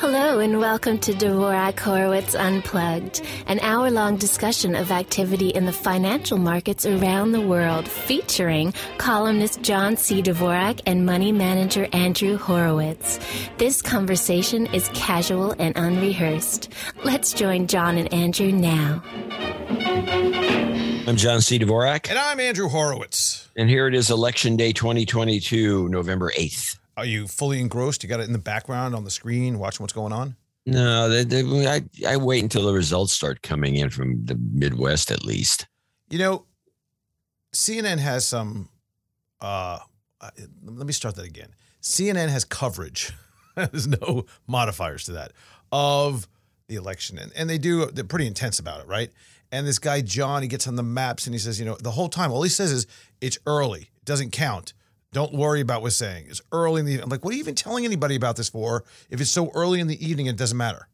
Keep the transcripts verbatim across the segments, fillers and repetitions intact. Hello and welcome to Dvorak Horowitz Unplugged, an hour-long discussion of activity in the financial markets around the world, featuring columnist John C. Dvorak and money manager Andrew Horowitz. This conversation is casual and unrehearsed. Let's join John and Andrew now. I'm John C. Dvorak. And I'm Andrew Horowitz. And here it is, Election Day twenty twenty-two, November eighth. Are you fully engrossed? You got it in the background on the screen, watching what's going on? No, they, they, I, I wait until the results start coming in from the Midwest, at least. You know, C N N has some, uh, let me start that again. C N N has coverage. There's no modifiers to that, of the election. And, and they do, they're pretty intense about it, right? And this guy, John, he gets on the maps and he says, you know, the whole time, all he says is, it's early, it doesn't count. Don't worry about what we're saying. It's early in the evening. I'm like, what are you even telling anybody about this for? If it's so early in the evening, it doesn't matter.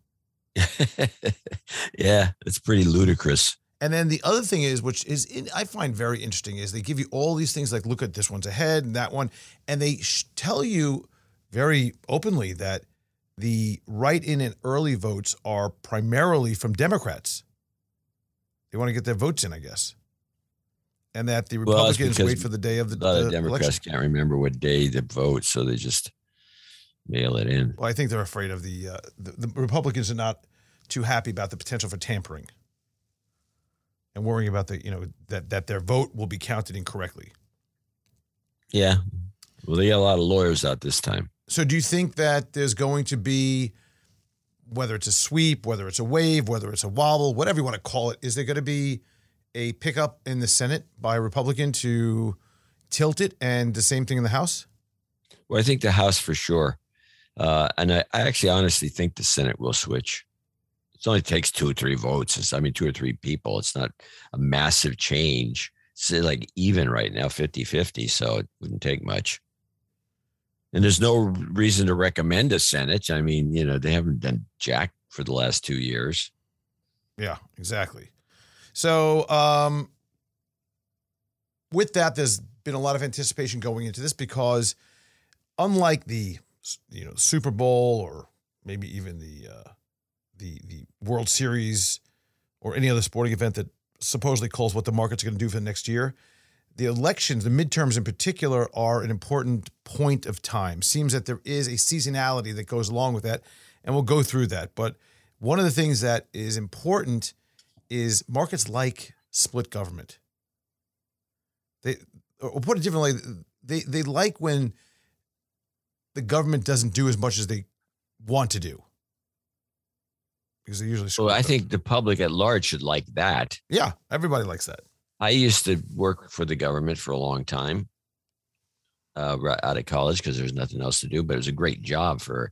Yeah, it's pretty ludicrous. And then the other thing is, which is in, I find very interesting, is they give you all these things like, look at this one's ahead and that one. And they sh- tell you very openly that the write-in and early votes are primarily from Democrats. They want to get their votes in, I guess. And that the Republicans well, wait for the day of the, the, the Democrats election. Can't remember what day to vote, so they just mail it in. Well, I think they're afraid of the, uh, the – the Republicans are not too happy about the potential for tampering and worrying about the – you know, that, that their vote will be counted incorrectly. Yeah. Well, they got a lot of lawyers out this time. So do you think that there's going to be – whether it's a sweep, whether it's a wave, whether it's a wobble, whatever you want to call it, is there going to be – a pickup in the Senate by a Republican to tilt it, and the same thing in the House? Well, I think the House for sure. Uh, and I, I actually honestly think the Senate will switch. It only takes two or three votes. It's, I mean, two or three people. It's not a massive change. It's like even right now, fifty-fifty, so it wouldn't take much. And there's no reason to recommend a Senate. I mean, you know, they haven't done jack for the last two years. Yeah, exactly. So um, with that, there's been a lot of anticipation going into this because unlike the you know Super Bowl or maybe even the uh, the the World Series or any other sporting event that supposedly calls what the markets are going to do for the next year, the elections, the midterms in particular, are an important point of time. Seems that there is a seasonality that goes along with that, and we'll go through that. But one of the things that is important is markets like split government. They, or put it differently, they they like when the government doesn't do as much as they want to do. Because they usually screw up. Well, I think the public at large should like that. Yeah, everybody likes that. I used to work for the government for a long time uh, out of college because there was nothing else to do, but it was a great job for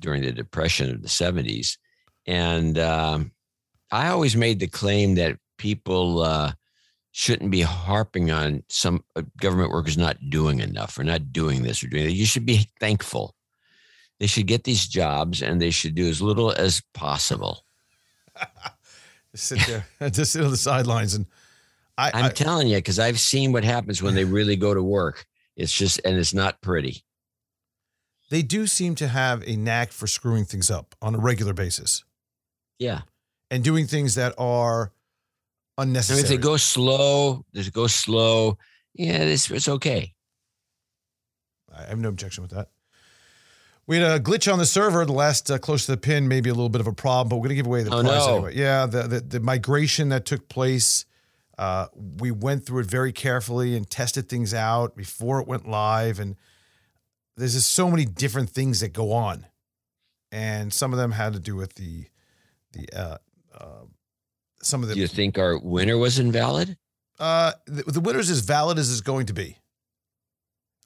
during the Depression of the seventies. And um I always made the claim that people uh, shouldn't be harping on some government workers not doing enough or not doing this or doing that. You should be thankful. They should get these jobs and they should do as little as possible. Just sit there, just sit on the sidelines. And I, I'm I, telling you, because I've seen what happens when they really go to work. It's just, and it's not pretty. They do seem to have a knack for screwing things up on a regular basis. Yeah. And doing things that are unnecessary. I mean, if they go slow, they go slow. Yeah, it's, it's okay. I have no objection with that. We had a glitch on the server. The last uh, close to the pin, maybe a little bit of a problem, but we're going to give away the oh, prize no. anyway. Yeah, the, the the migration that took place. Uh, we went through it very carefully and tested things out before it went live. And there's just so many different things that go on. And some of them had to do with the the. Uh, Uh, some of the. Do you think our winner was invalid? Uh, the, the winner is as valid as it's going to be.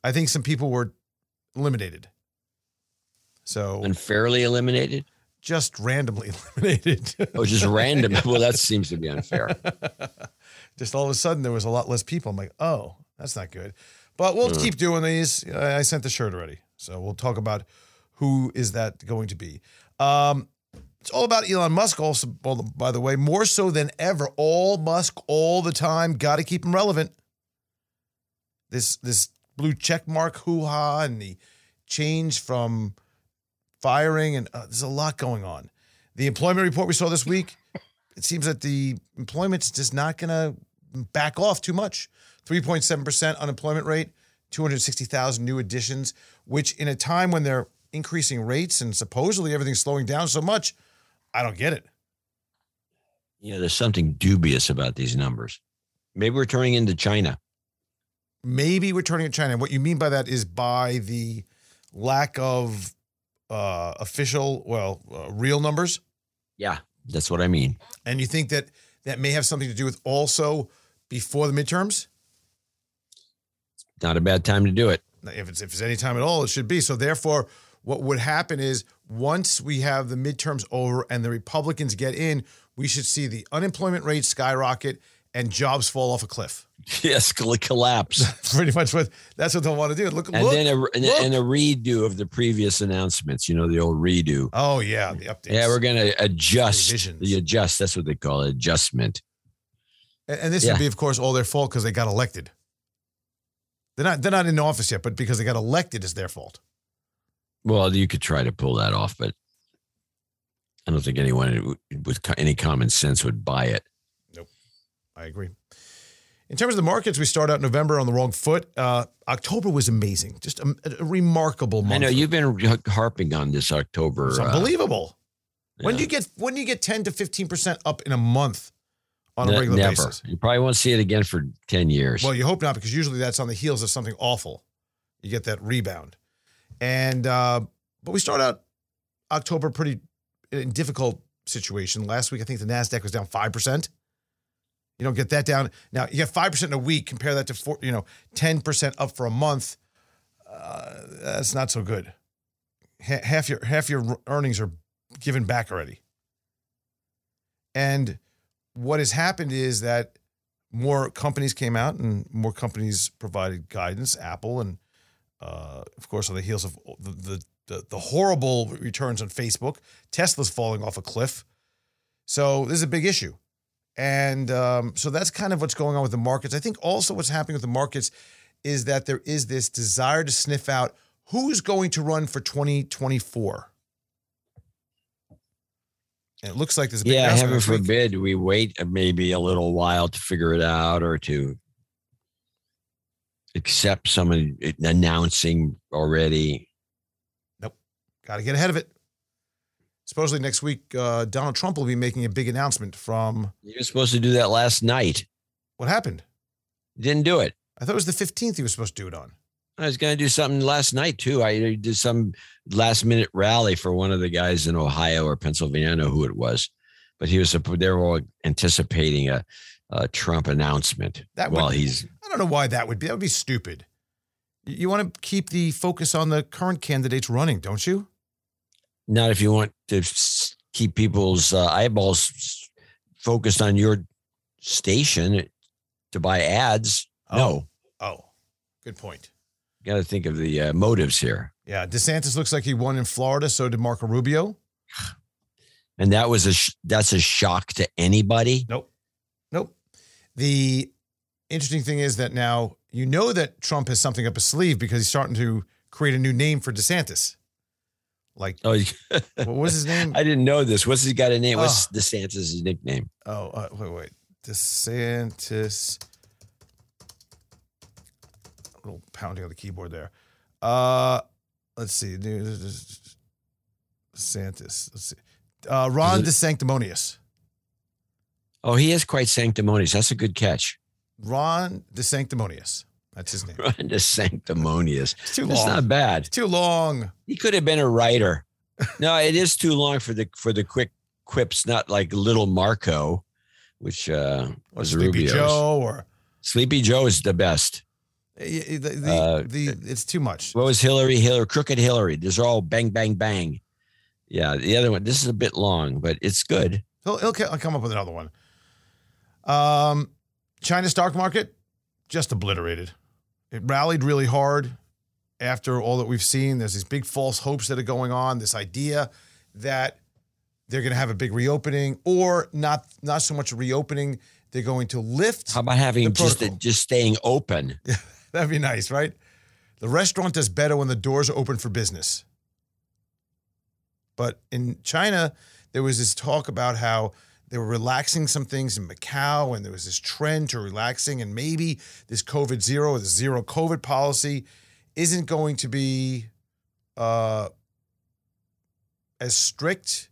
I think some people were eliminated. So unfairly eliminated? Just randomly eliminated. Oh, just random. Well, that seems to be unfair. Just all of a sudden, there was a lot less people. I'm like, oh, that's not good. But we'll mm. keep doing these. I sent the shirt already, so we'll talk about who is that going to be. Um, It's all about Elon Musk also, by the way, more so than ever. All Musk, all the time. Got to keep him relevant. This this blue checkmark hoo-ha and the change from firing, and uh, there's a lot going on. The employment report we saw this week, it seems that the employment's just not going to back off too much. three point seven percent unemployment rate, two hundred sixty thousand new additions, which in a time when they're increasing rates and supposedly everything's slowing down so much, I don't get it. Yeah, there's something dubious about these numbers. Maybe we're turning into China. Maybe we're turning into China. What you mean by that is by the lack of uh, official, well, uh, real numbers? Yeah, that's what I mean. And you think that that may have something to do with also before the midterms? Not a bad time to do it. If it's, if it's any time at all, it should be. So therefore, what would happen is once we have the midterms over and the Republicans get in, we should see the unemployment rate skyrocket and jobs fall off a cliff. Yes, collapse. Pretty much what that's what they want to do. Look, and look, then a, look. and a redo of the previous announcements. You know, the old redo. Oh yeah, the updates. Yeah, we're going to adjust Revisions. the adjust. That's what they call it, adjustment. And, and this yeah. would be, of course, all their fault because they got elected. They're not they're not in office yet, but because they got elected, it's their fault. Well, you could try to pull that off, but I don't think anyone with any common sense would buy it. Nope, I agree. In terms of the markets, we start out November on the wrong foot. Uh, October was amazing. Just a, a remarkable month. I know you've been harping on this October. It's unbelievable. Uh, yeah. When do you get when do you get ten to fifteen percent up in a month on no, a regular never. basis? You probably won't see it again for ten years. Well, you hope not, because usually that's on the heels of something awful. You get that rebound. And uh, but we start out October pretty in a difficult situation. Last week, I think the NASDAQ was down five percent. You don't get that down. Now, you get five percent in a week. Compare that to four, you know, ten percent up for a month. Uh, that's not so good. H- half your half your earnings are given back already. And what has happened is that more companies came out and more companies provided guidance. Apple and, uh, of course, on the heels of the, the, the, the horrible returns on Facebook. Tesla's falling off a cliff. So this is a big issue. And um, so that's kind of what's going on with the markets. I think also what's happening with the markets is that there is this desire to sniff out who's going to run for twenty twenty-four. And it looks like there's a big yeah, heaven forbid we wait maybe a little while to figure it out or to accept someone announcing already. Nope. Got to get ahead of it. Supposedly next week, uh, Donald Trump will be making a big announcement from... He was supposed to do that last night. What happened? He didn't do it. I thought it was the fifteenth he was supposed to do it on. I was going to do something last night, too. I did some last-minute rally for one of the guys in Ohio or Pennsylvania. I don't know who it was. But he was they were all anticipating a, a Trump announcement. That well, he's I don't know why that would be. That would be stupid. You want to keep the focus on the current candidates running, don't you? Not if you want to keep people's uh, eyeballs focused on your station to buy ads. Oh. No. Oh, good point. Got to think of the uh, motives here. Yeah. DeSantis looks like he won in Florida. So did Marco Rubio. And that was a, sh- that's a shock to anybody. Nope. Nope. The interesting thing is that now, you know, that Trump has something up his sleeve because he's starting to create a new name for DeSantis. Like, oh, what was his name? I didn't know this. What's he got a name? Oh. What's DeSantis' nickname? Oh, uh, wait, wait. DeSantis. A little pounding on the keyboard there. Uh, let's see. DeSantis. Let's see. Uh, Ron DeSanctimonious. Oh, he is quite sanctimonious. That's a good catch. Ron DeSanctimonious. That's his name. Ron DeSanctimonious. It's too long. It's not bad. It's too long. He could have been a writer. No, it is too long for the for the quick quips, not like Little Marco, which uh, was Sleepy Rubio's. Joe or Sleepy Joe is the best. The, the, uh, the, it's too much. What was Hillary? Hillary, Crooked Hillary. These are all bang, bang, bang. Yeah, the other one. This is a bit long, but it's good. He'll, he'll come up with another one. Um, China stock market just obliterated. It rallied really hard after all that we've seen. There's these big false hopes that are going on, this idea that they're going to have a big reopening or not not so much a reopening. They're going to lift. How about having just a, just staying open? That'd be nice, right? The restaurant does better when the doors are open for business. But in China, there was this talk about how they were relaxing some things in Macau, and there was this trend to relaxing, and maybe this COVID zero or the zero COVID policy isn't going to be uh, as strict.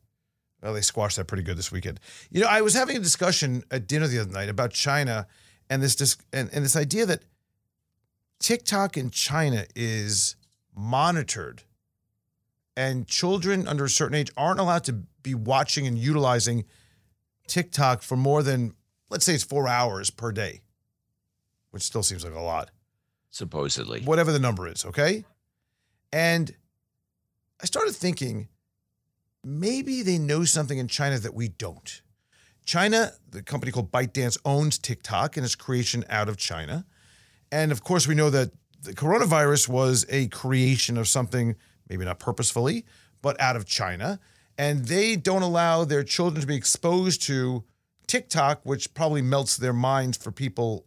Well, they squashed that pretty good this weekend. You know, I was having a discussion at dinner the other night about China and this dis and, and this idea that TikTok in China is monitored, and children under a certain age aren't allowed to be watching and utilizing TikTok for more than, let's say, it's four hours per day, which still seems like a lot. Supposedly. Whatever the number is, okay? And I started thinking, maybe they know something in China that we don't. China, the company called ByteDance, owns TikTok and its creation out of China. And, of course, we know that the coronavirus was a creation of something, maybe not purposefully, but out of China. And they don't allow their children to be exposed to TikTok, which probably melts their minds for people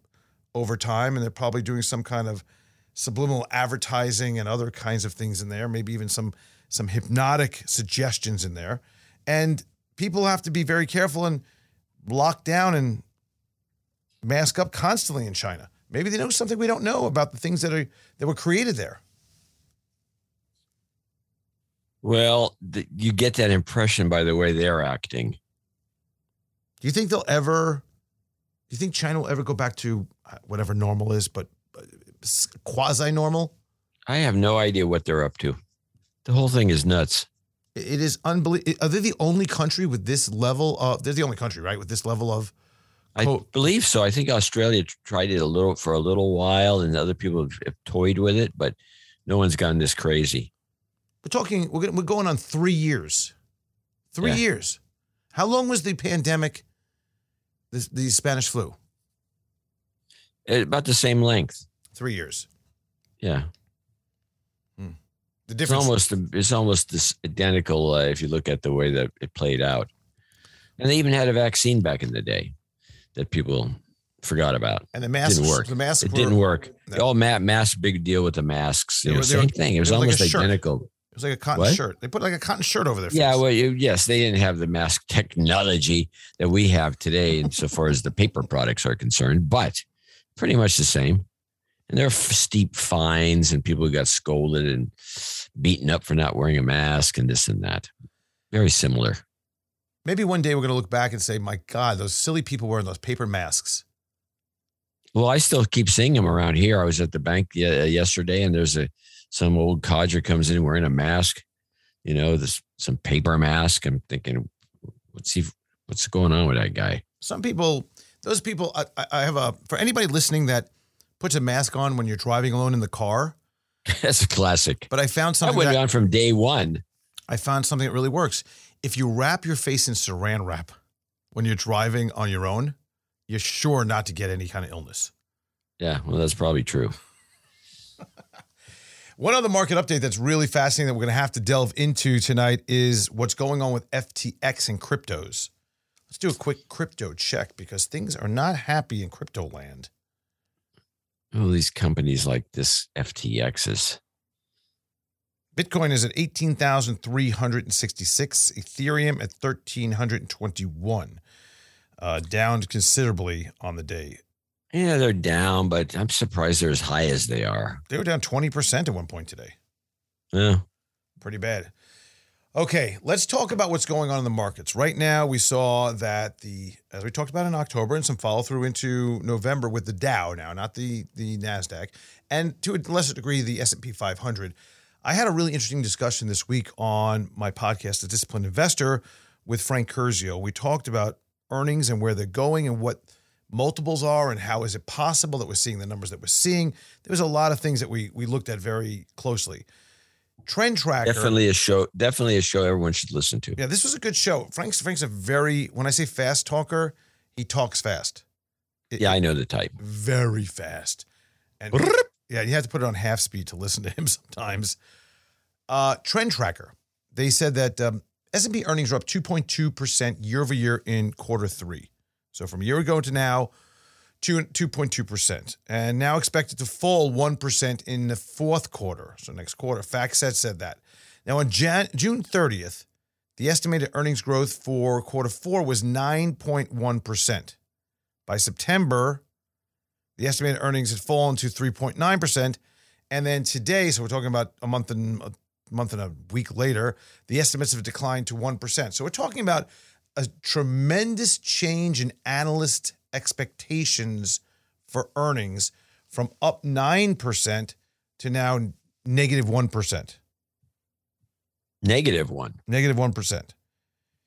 over time. And they're probably doing some kind of subliminal advertising and other kinds of things in there, maybe even some some hypnotic suggestions in there. And people have to be very careful and lock down and mask up constantly in China. Maybe they know something we don't know about the things that are that were created there. Well, the, you get that impression by the way they're acting. Do you think they'll ever, do you think China will ever go back to whatever normal is, but quasi-normal? I have no idea what they're up to. The whole thing is nuts. It is unbelievable. Are they the only country with this level of, they're the only country, right, with this level of? I believe so. I think Australia tried it a little for a little while, and other people have, have toyed with it, but no one's gone this crazy. We're talking, we're we're going on three years, three yeah. years. How long was the pandemic, the, the Spanish flu? At about the same length. Three years. Yeah. Hmm. The difference. It's almost, it's almost this identical uh, if you look at the way that it played out. And they even had a vaccine back in the day that people forgot about. And the masks didn't work. The masks it were, didn't work. No. The old ma mask, big deal with the masks. You know, same were, thing. It was almost like identical. It was like a cotton what? shirt. They put like a cotton shirt over their face. Yeah, well, you, yes, they didn't have the mask technology that we have today insofar as the paper products are concerned, but pretty much the same. And there are steep fines and people got scolded and beaten up for not wearing a mask and this and that. Very similar. Maybe one day we're going to look back and say, my God, those silly people wearing those paper masks. Well, I still keep seeing them around here. I was at the bank yesterday and there's a some old codger comes in wearing a mask, you know, this some paper mask. I'm thinking, what's he, what's going on with that guy? Some people, those people, I, I have a, for anybody listening that puts a mask on when you're driving alone in the car. That's a classic. But I found something. I went that, on from day one. I found something that really works. If you wrap your face in saran wrap when you're driving on your own, you're sure not to get any kind of illness. Yeah, well, that's probably true. One other market update that's really fascinating that we're going to have to delve into tonight is what's going on with F T X and cryptos. Let's do a quick crypto check because things are not happy in crypto land. All these companies like this F T X's. Bitcoin is at eighteen thousand three hundred sixty-six. Ethereum at one thousand three hundred twenty-one. Uh, down considerably on the day. Yeah, they're down, but I'm surprised they're as high as they are. They were down twenty percent at one point today. Yeah. Pretty bad. Okay, let's talk about what's going on in the markets. Right now, we saw that the, as we talked about in October, and some follow-through into November with the Dow now, not the, the NASDAQ, and to a lesser degree, the S and P five hundred. I had a really interesting discussion this week on my podcast, The Disciplined Investor, with Frank Curzio. We talked about earnings and where they're going and what multiples are and how is it possible that we're seeing the numbers that we're seeing. There was a lot of things that we we looked at very closely. Trend Tracker. Definitely a show, definitely a show everyone should listen to. Yeah, this was a good show. Frank's Frank's a very, when I say fast talker, he talks fast. It, yeah, I know the type. Very fast. And yeah, you have to put it on half speed to listen to him sometimes. Uh, Trend Tracker. They said that um, S and P earnings are up two point two percent year over year in quarter three. So from a year ago to now, two point two percent. And now expected to fall one percent in the fourth quarter. So next quarter. FactSet said that. Now on Jan June thirtieth, The estimated earnings growth for quarter four was nine point one percent. By September, the estimated earnings had fallen to three point nine percent. And then today, so we're talking about a month and a month and a week later, the estimates have declined to one percent. So we're talking about a tremendous change in analyst expectations for earnings from up nine percent to now negative one percent. Negative one. Negative one percent.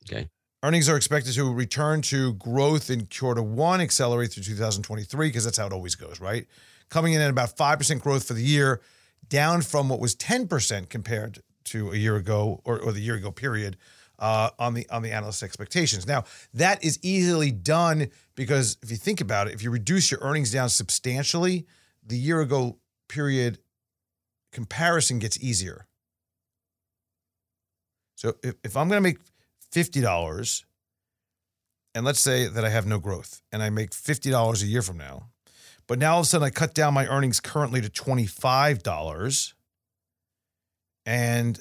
Okay. Earnings are expected to return to growth in quarter one, accelerate through two thousand twenty-three, because that's how it always goes, right? Coming in at about five percent growth for the year, down from what was ten percent compared to a year ago or, or the year ago period uh, on the on the analyst expectations. Now, that is easily done because if you think about it, if you reduce your earnings down substantially, the year ago period comparison gets easier. So if, if I'm going to make fifty dollars, and let's say that I have no growth, and I make fifty dollars a year from now, but now all of a sudden I cut down my earnings currently to twenty-five dollars, and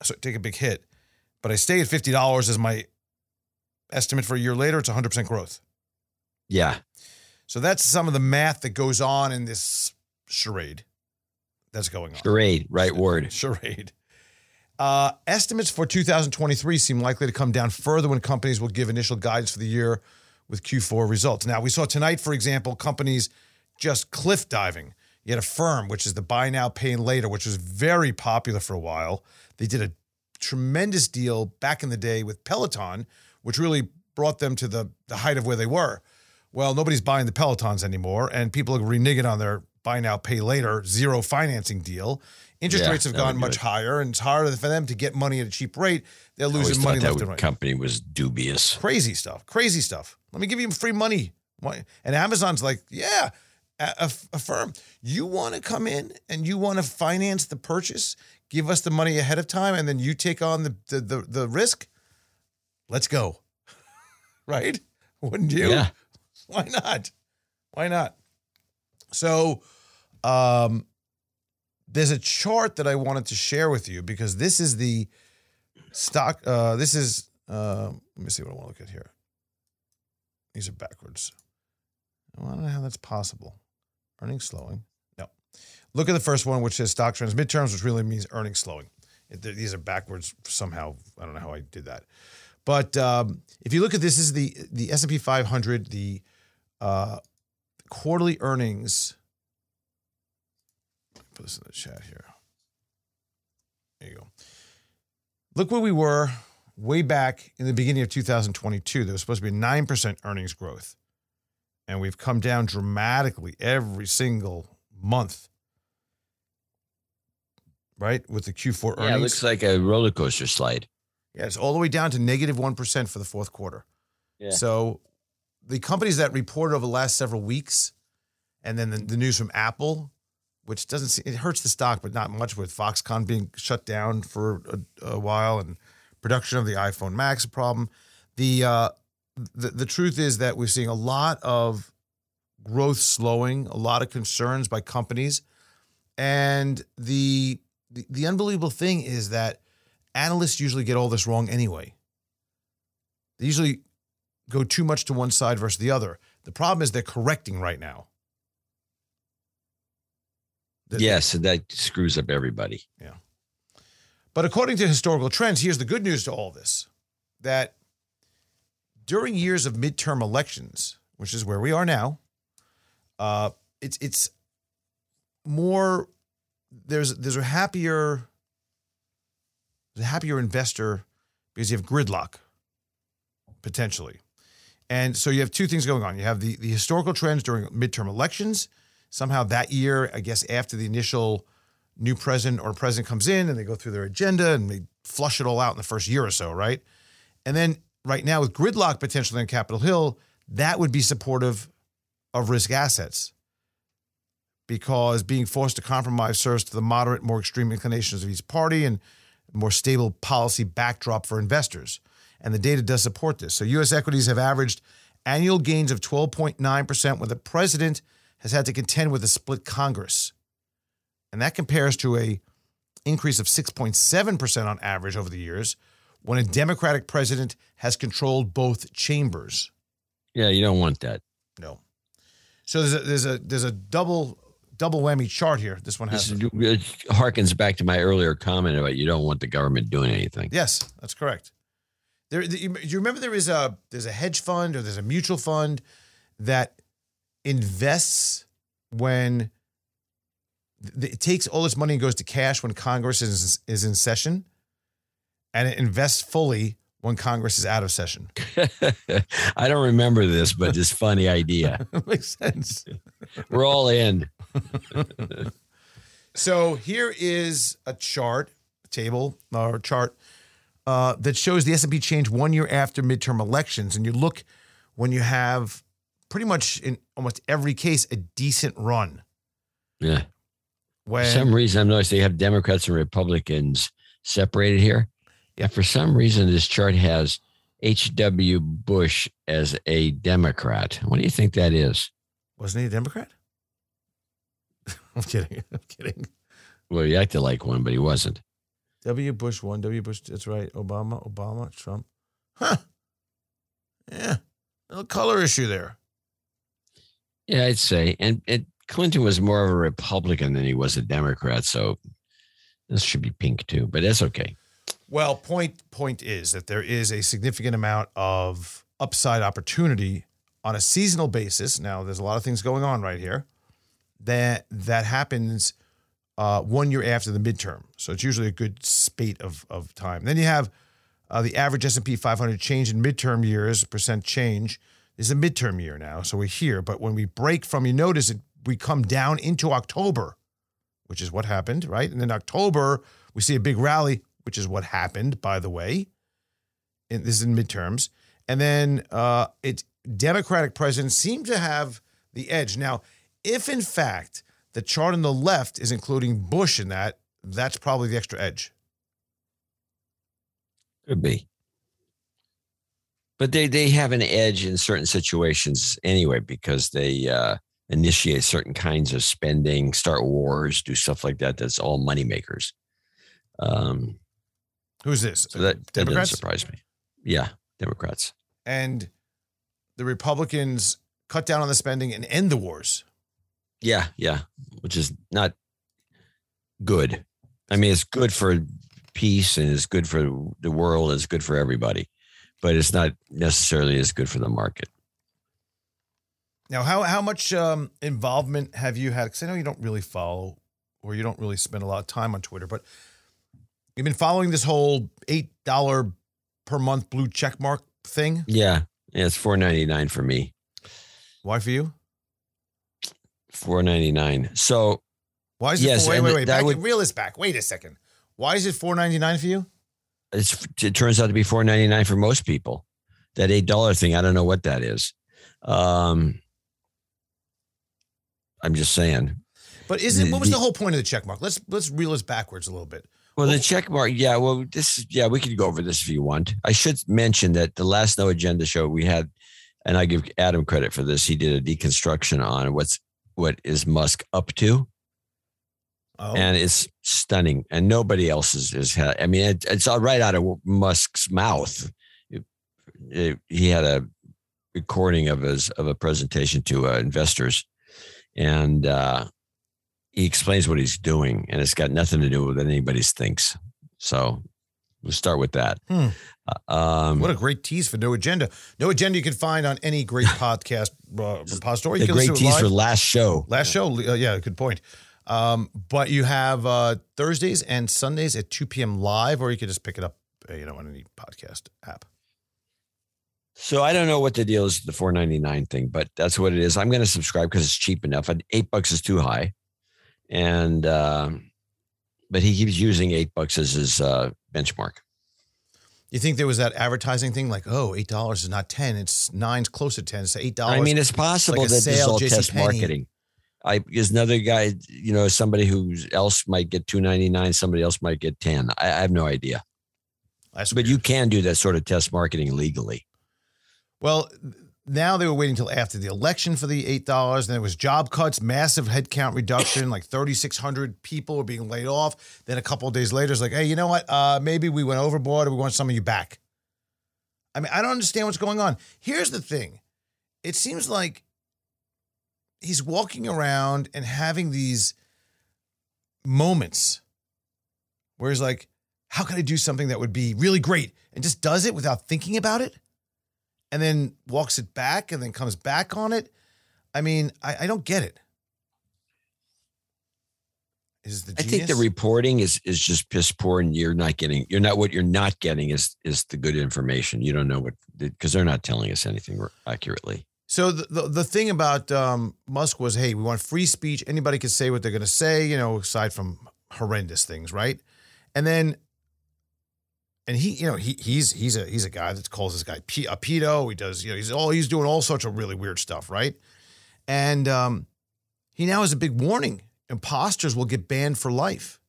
so I take a big hit, but I stay at fifty dollars as my estimate for a year later, it's one hundred percent growth. Yeah. So that's some of the math that goes on in this charade that's going on. Charade, right word. Charade. Uh, estimates for two thousand twenty-three seem likely to come down further when companies will give initial guidance for the year with Q four results. Now, we saw tonight, for example, companies just cliff diving. You had a firm, which is the buy now, pay later, which was very popular for a while. They did a tremendous deal back in the day with Peloton, which really brought them to the, the height of where they were. Well, nobody's buying the Pelotons anymore, and people are reneging on their buy now, pay later, zero financing deal. Interest yeah, rates have gone much higher, and it's harder for them to get money at a cheap rate. They're losing money left and right. Company was dubious. Crazy stuff. Crazy stuff. Let me give you free money. And Amazon's like, yeah, a, a firm. You want to come in and you want to finance the purchase? Give us the money ahead of time, and then you take on the the the, the risk. Let's go. Right? Wouldn't you? Yeah. Why not? Why not? So, um. There's a chart that I wanted to share with you because this is the stock. Uh, this is, uh, let me see what I want to look at here. These are backwards. Well, I don't know how that's possible. Earnings slowing. No. Look at the first one, which says stock trends midterms, which really means earnings slowing. It, these are backwards somehow. I don't know how I did that. But um, if you look at this, this is the, the S and P five hundred, the uh, quarterly earnings. Put this in the chat here. There you go. Look where we were way back in the beginning of two thousand twenty-two. There was supposed to be nine percent earnings growth. And we've come down dramatically every single month. Right? With the Q four earnings. Yeah, it looks like a roller coaster slide. Yeah, it's all the way down to negative one percent for the fourth quarter. Yeah. So the companies that reported over the last several weeks, and then the, the news from Apple, which doesn't see, it hurts the stock, but not much, with Foxconn being shut down for a, a while and production of the iPhone Max a problem. The, uh, the the truth is that we're seeing a lot of growth slowing, a lot of concerns by companies. And the, the the unbelievable thing is that analysts usually get all this wrong anyway. They usually go too much to one side versus the other. The problem is they're correcting right now. Yes, yeah, so that screws up everybody. Yeah. But according to historical trends, here's the good news to all this, that during years of midterm elections, which is where we are now, uh, it's it's more, there's there's a happier, a happier investor because you have gridlock, potentially. And so you have two things going on. You have the, the historical trends during midterm elections. Somehow that year, I guess, after the initial new president or president comes in and they go through their agenda and they flush it all out in the first year or so, right? And then right now with gridlock potentially on Capitol Hill, that would be supportive of risk assets because being forced to compromise serves to the moderate, more extreme inclinations of each party and more stable policy backdrop for investors. And the data does support this. So U S equities have averaged annual gains of twelve point nine percent with the president has had to contend with a split Congress. And that compares to a increase of six point seven percent on average over the years when a Democratic president has controlled both chambers. Yeah, you don't want that. No. So there's a there's a there's a double double whammy chart here. This one has this is, it harkens back to my earlier comment about you don't want the government doing anything. Yes, that's correct. There, do you remember there is a there's a hedge fund or there's a mutual fund that invests when it takes all its money and goes to cash when Congress is is in session, and it invests fully when Congress is out of session. I don't remember this, but it's a funny idea. Makes sense. We're all in. So here is a chart, a table or chart uh, that shows the S and P change one year after midterm elections. And you look when you have pretty much in almost every case a decent run. Yeah. When, for some reason, I've noticed they have Democrats and Republicans separated here. Yeah, for some reason, this chart has H W Bush as a Democrat. What do you think that is? Wasn't he a Democrat? I'm kidding. I'm kidding. Well, he acted like one, but he wasn't. W. Bush won. W. Bush, that's right. Obama, Obama, Trump. Huh. Yeah. A little color issue there. Yeah, I'd say. And, and Clinton was more of a Republican than he was a Democrat, so this should be pink too, but that's okay. Well, point point is that there is a significant amount of upside opportunity on a seasonal basis. Now, there's a lot of things going on right here that that happens uh, one year after the midterm. So it's usually a good spate of, of time. Then you have uh, the average S and P five hundred change in midterm years, percent change. This is a midterm year now, so we're here. But when we break from, you notice it, we come down into October, which is what happened, right? And then October, we see a big rally, which is what happened, by the way. And this is in midterms. And then uh, it Democratic presidents seem to have the edge. Now, if, in fact, the chart on the left is including Bush in that, that's probably the extra edge. Could be. But they, they have an edge in certain situations anyway because they uh, initiate certain kinds of spending, start wars, do stuff like that. That's all moneymakers. Um Who's this? So that, that doesn't surprise me. Yeah, Democrats. And the Republicans cut down on the spending and end the wars. Yeah, yeah, which is not good. I mean, it's good for peace and it's good for the world. It's good for everybody, but it's not necessarily as good for the market. Now, how, how much um, involvement have you had? Because I know you don't really follow or you don't really spend a lot of time on Twitter, but you've been following this whole eight dollars per month blue check mark thing? Yeah. Yeah, it's four ninety-nine for me. Why for you? four ninety-nine. So why is it yes, four, wait, wait, wait, back, would, reel this back. Wait a second. Why is it four ninety-nine for you? It's, it turns out to be four ninety-nine for most people. That eight dollars thing, I don't know what that is. Um, I'm just saying. But is it, what was the, the whole point of the check mark? Let's let's reel this backwards a little bit. Well, the check mark, yeah, well, this, yeah, we can go over this if you want. I should mention that the last No Agenda show we had, and I give Adam credit for this, he did a deconstruction on what's what is Musk up to. Oh. And it's stunning. And nobody else is, is had, I mean, it, it's all right out of Musk's mouth. It, it, he had a recording of his of a presentation to uh, investors. And, uh, he explains what he's doing, and it's got nothing to do with what anybody thinks. So we'll start with that. Hmm. Uh, um, what a great tease for No Agenda. No Agenda you can find on any great podcast uh, repository. The great tease live. For last show. Last show, uh, yeah, good point. Um, but you have uh, Thursdays and Sundays at two p.m. live, or you could just pick it up uh, you know, on any podcast app. So I don't know what the deal is with the four ninety-nine thing, but that's what it is. I'm going to subscribe because it's cheap enough. Eight bucks is too high. And, uh, but he keeps using eight bucks as his uh, benchmark. You think there was that advertising thing like, oh, eight dollars is not ten. It's nine's close to ten. It's eight dollars. I mean, it's possible it's like that sale, this is all J C test Penny. Marketing. I, there's another guy, you know, somebody who else might get two ninety-nine. Somebody else might get ten. I, I have no idea. That's but weird. You can do that sort of test marketing legally. Well, Now they were waiting until after the election for the eight dollars. And there was job cuts, massive headcount reduction, like thirty-six hundred people were being laid off. Then a couple of days later, it's like, hey, you know what? Uh, maybe we went overboard, or we want some of you back. I mean, I don't understand what's going on. Here's the thing. It seems like he's walking around and having these moments where he's like, how could I do something that would be really great? And just does it without thinking about it. And then walks it back and then comes back on it. I mean, I, I don't get it. Is the genius? I think the reporting is is just piss poor, and you're not getting, you're not, what you're not getting is is the good information. You don't know what, because they're not telling us anything accurately. So the, the, the thing about um, Musk was, hey, we want free speech. Anybody can say what they're going to say, you know, aside from horrendous things, right? And then And he, you know, he he's he's a he's a guy that calls this guy P- a pedo. He does, you know, he's all he's doing all sorts of really weird stuff, right? And um, he now has a big warning: imposters will get banned for life.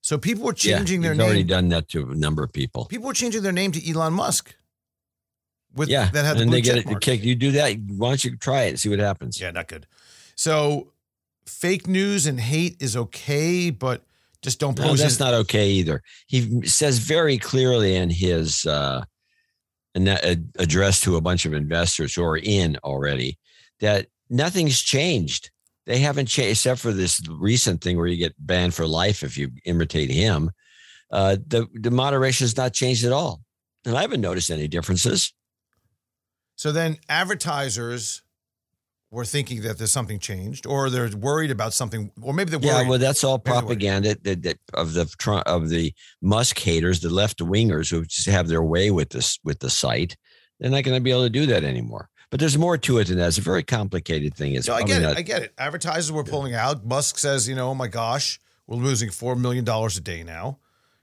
So people were changing yeah, their name. Already done that to a number of people. People were changing their name to Elon Musk. With yeah, that had the and blue they get it to kick. You do that. Why don't you try it and see what happens? Yeah, not good. So fake news and hate is okay, but. Just don't post. No, that's not okay either. He says very clearly in his uh, address to a bunch of investors who are in already that nothing's changed. They haven't changed except for this recent thing where you get banned for life if you imitate him. Uh, the the moderation has not changed at all, and I haven't noticed any differences. So then, advertisers. We're thinking that there's something changed, or they're worried about something, or maybe they're worried. Yeah, well, that's all propaganda that, that of the of the Musk haters, the left wingers who just have their way with this with the site. They're not going to be able to do that anymore. But there's more to it than that. It's a very complicated thing. It's no, I get it. Not, I get it. Advertisers were pulling out. Musk says, you know, oh my gosh, we're losing four million dollars a day now,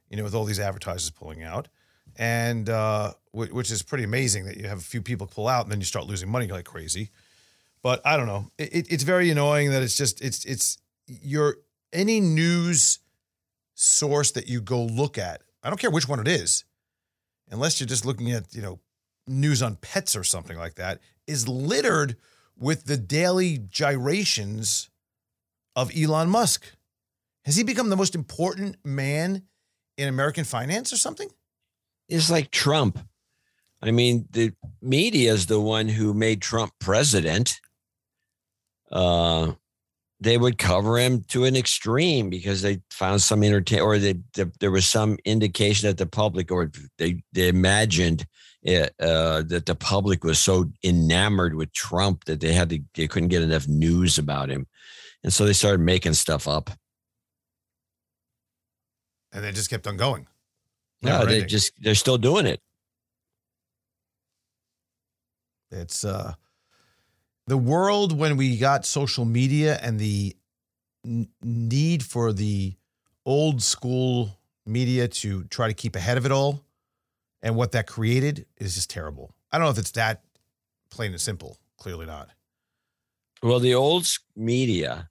you know, with all these advertisers pulling out, and uh, which is pretty amazing that you have a few people pull out and then you start losing money like crazy. But I don't know. It, it, it's very annoying that it's just, it's, it's your, any news source that you go look at, I don't care which one it is, unless you're just looking at, you know, news on pets or something like that, is littered with the daily gyrations of Elon Musk. Has he become the most important man in American finance or something? It's like Trump. I mean, the media is the one who made Trump president. Uh, they would cover him to an extreme because they found some entertain, or they, the, there was some indication that the public, or they, they imagined it, uh, that the public was so enamored with Trump that they had to, they couldn't get enough news about him, and so they started making stuff up. And they just kept on going. Never no, they ending. just they're still doing it. It's uh, the world when we got social media and the n- need for the old school media to try to keep ahead of it all, and what that created is just terrible. I don't know if it's that plain and simple. Clearly not. Well, the old media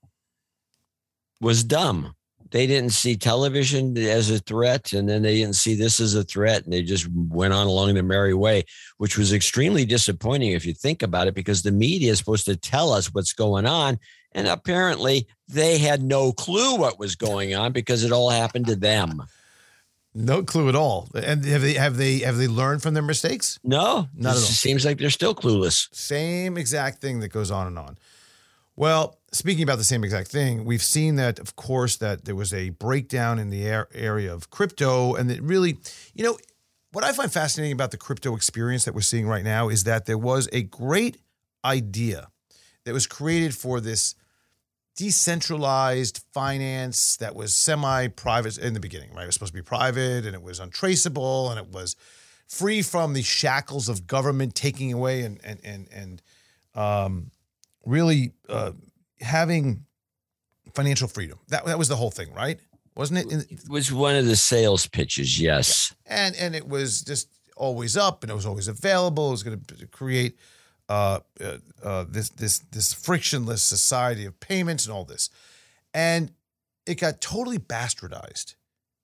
was dumb. They didn't see television as a threat, and then they didn't see this as a threat, and they just went on along the merry way, which was extremely disappointing if you think about it, because the media is supposed to tell us what's going on, and apparently they had no clue what was going on because it all happened to them. No clue at all. And have they have they have they learned from their mistakes? No, not at all. It seems like they're still clueless. Same exact thing that goes on and on. Well, speaking about the same exact thing, we've seen that, of course, that there was a breakdown in the air area of crypto. And it really, you know, what I find fascinating about the crypto experience that we're seeing right now is that there was a great idea that was created for this decentralized finance that was semi-private in the beginning, right? It was supposed to be private, and it was untraceable, and it was free from the shackles of government taking away and, and, and, and, um, really uh, having financial freedom. That that was the whole thing, right? Wasn't it? In, it was one of the sales pitches, yes. Yeah. And and it was just always up, and it was always available. It was going to create uh, uh, uh, this this this frictionless society of payments and all this. And it got totally bastardized.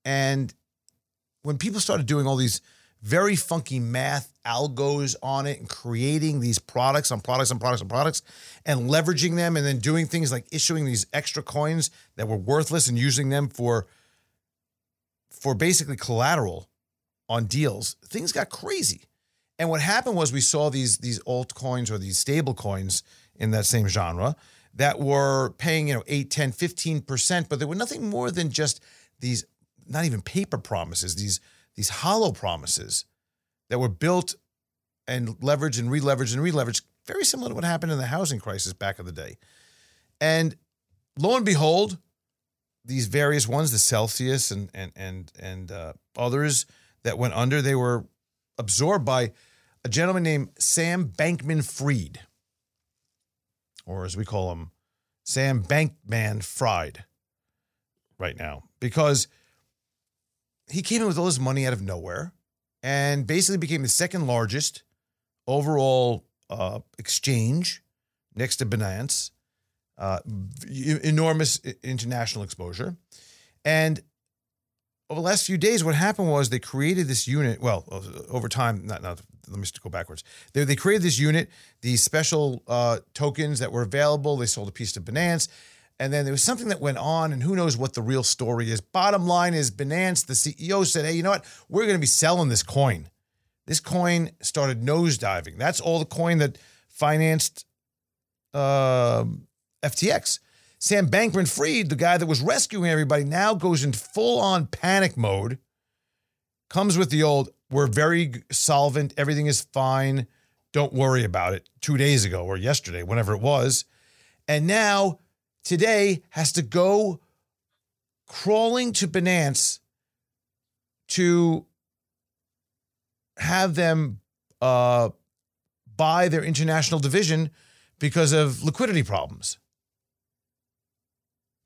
And when people started doing all these very funky math algos on it and creating these products on products and products and products and leveraging them, and then doing things like issuing these extra coins that were worthless and using them for, for basically collateral on deals. Things got crazy. And what happened was we saw these, these altcoins or these stable coins in that same genre that were paying, you know, eight, ten, fifteen percent, but they were nothing more than just these, not even paper promises, these, these hollow promises that were built and leveraged and re-leveraged and re-leveraged, very similar to what happened in the housing crisis back in the day. And lo and behold, these various ones, the Celsius and, and, and, and uh, others that went under, they were absorbed by a gentleman named Sam Bankman-Fried, or as we call him, Sam Bankman-Fried right now, because he came in with all this money out of nowhere and basically became the second largest overall uh, exchange next to Binance, uh, enormous international exposure. And over the last few days, what happened was they created this unit. Well, over time, not, not let me just go backwards. They, they created this unit, these special uh, tokens that were available. They sold a piece to Binance. And then there was something that went on, and who knows what the real story is. Bottom line is Binance, the C E O, said, hey, you know what? We're going to be selling this coin. This coin started nosediving. That's all the coin that financed uh, F T X. Sam Bankman-Fried, the guy that was rescuing everybody, now goes into full-on panic mode, comes with the old, we're very solvent, everything is fine, don't worry about it, two days ago or yesterday, whenever it was, and now today has to go crawling to Binance to have them uh, buy their international division because of liquidity problems.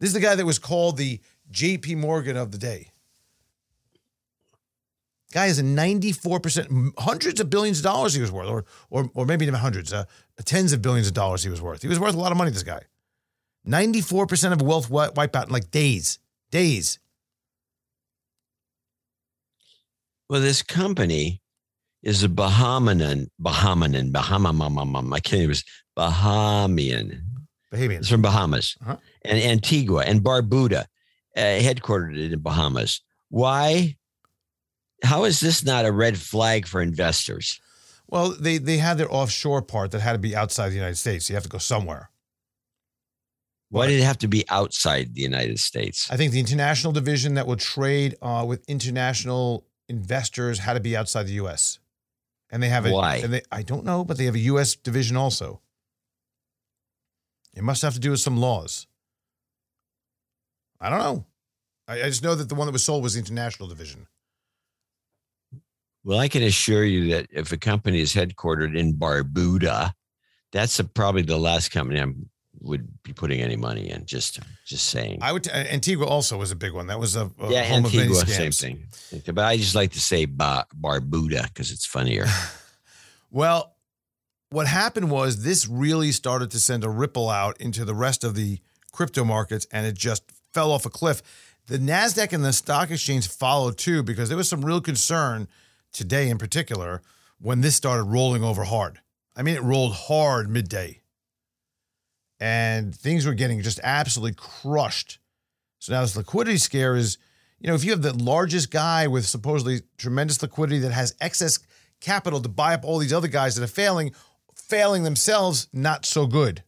This is the guy that was called the J P Morgan of the day. Guy is a ninety-four percent, hundreds of billions of dollars he was worth, or or, or maybe even hundreds, uh, tens of billions of dollars he was worth. He was worth a lot of money, this guy. ninety-four percent of wealth wiped out in like days, days. Well, this company is a Bahamian, Bahamian, Bahamian, I can't even, Bahamian. Bahamian. It's from Bahamas, uh-huh. and Antigua and Barbuda, uh, headquartered in Bahamas. Why? How is this not a red flag for investors? Well, they, they had their offshore part that had to be outside the United States. So you have to go somewhere. Why but, did it have to be outside the United States? I think the international division that will trade uh, with international investors had to be outside the U S. And they have a, Why? And they, I don't know, but they have a U S division also. It must have to do with some laws. I don't know. I, I just know that the one that was sold was the international division. Well, I can assure you that if a company is headquartered in Barbuda, that's a, probably the last company I would be putting any money in. Just, just saying. I would. T- Antigua also was a big one. That was a, a yeah. Home Antigua, of many scams. Same thing. But I just like to say ba- Barbuda because it's funnier. Well. What happened was this really started to send a ripple out into the rest of the crypto markets, and it just fell off a cliff. The NASDAQ and the stock exchange followed too, because there was some real concern today in particular when this started rolling over hard. I mean, it rolled hard midday. And things were getting just absolutely crushed. So now this liquidity scare is, you know, if you have the largest guy with supposedly tremendous liquidity that has excess capital to buy up all these other guys that are failing – failing themselves, not so good.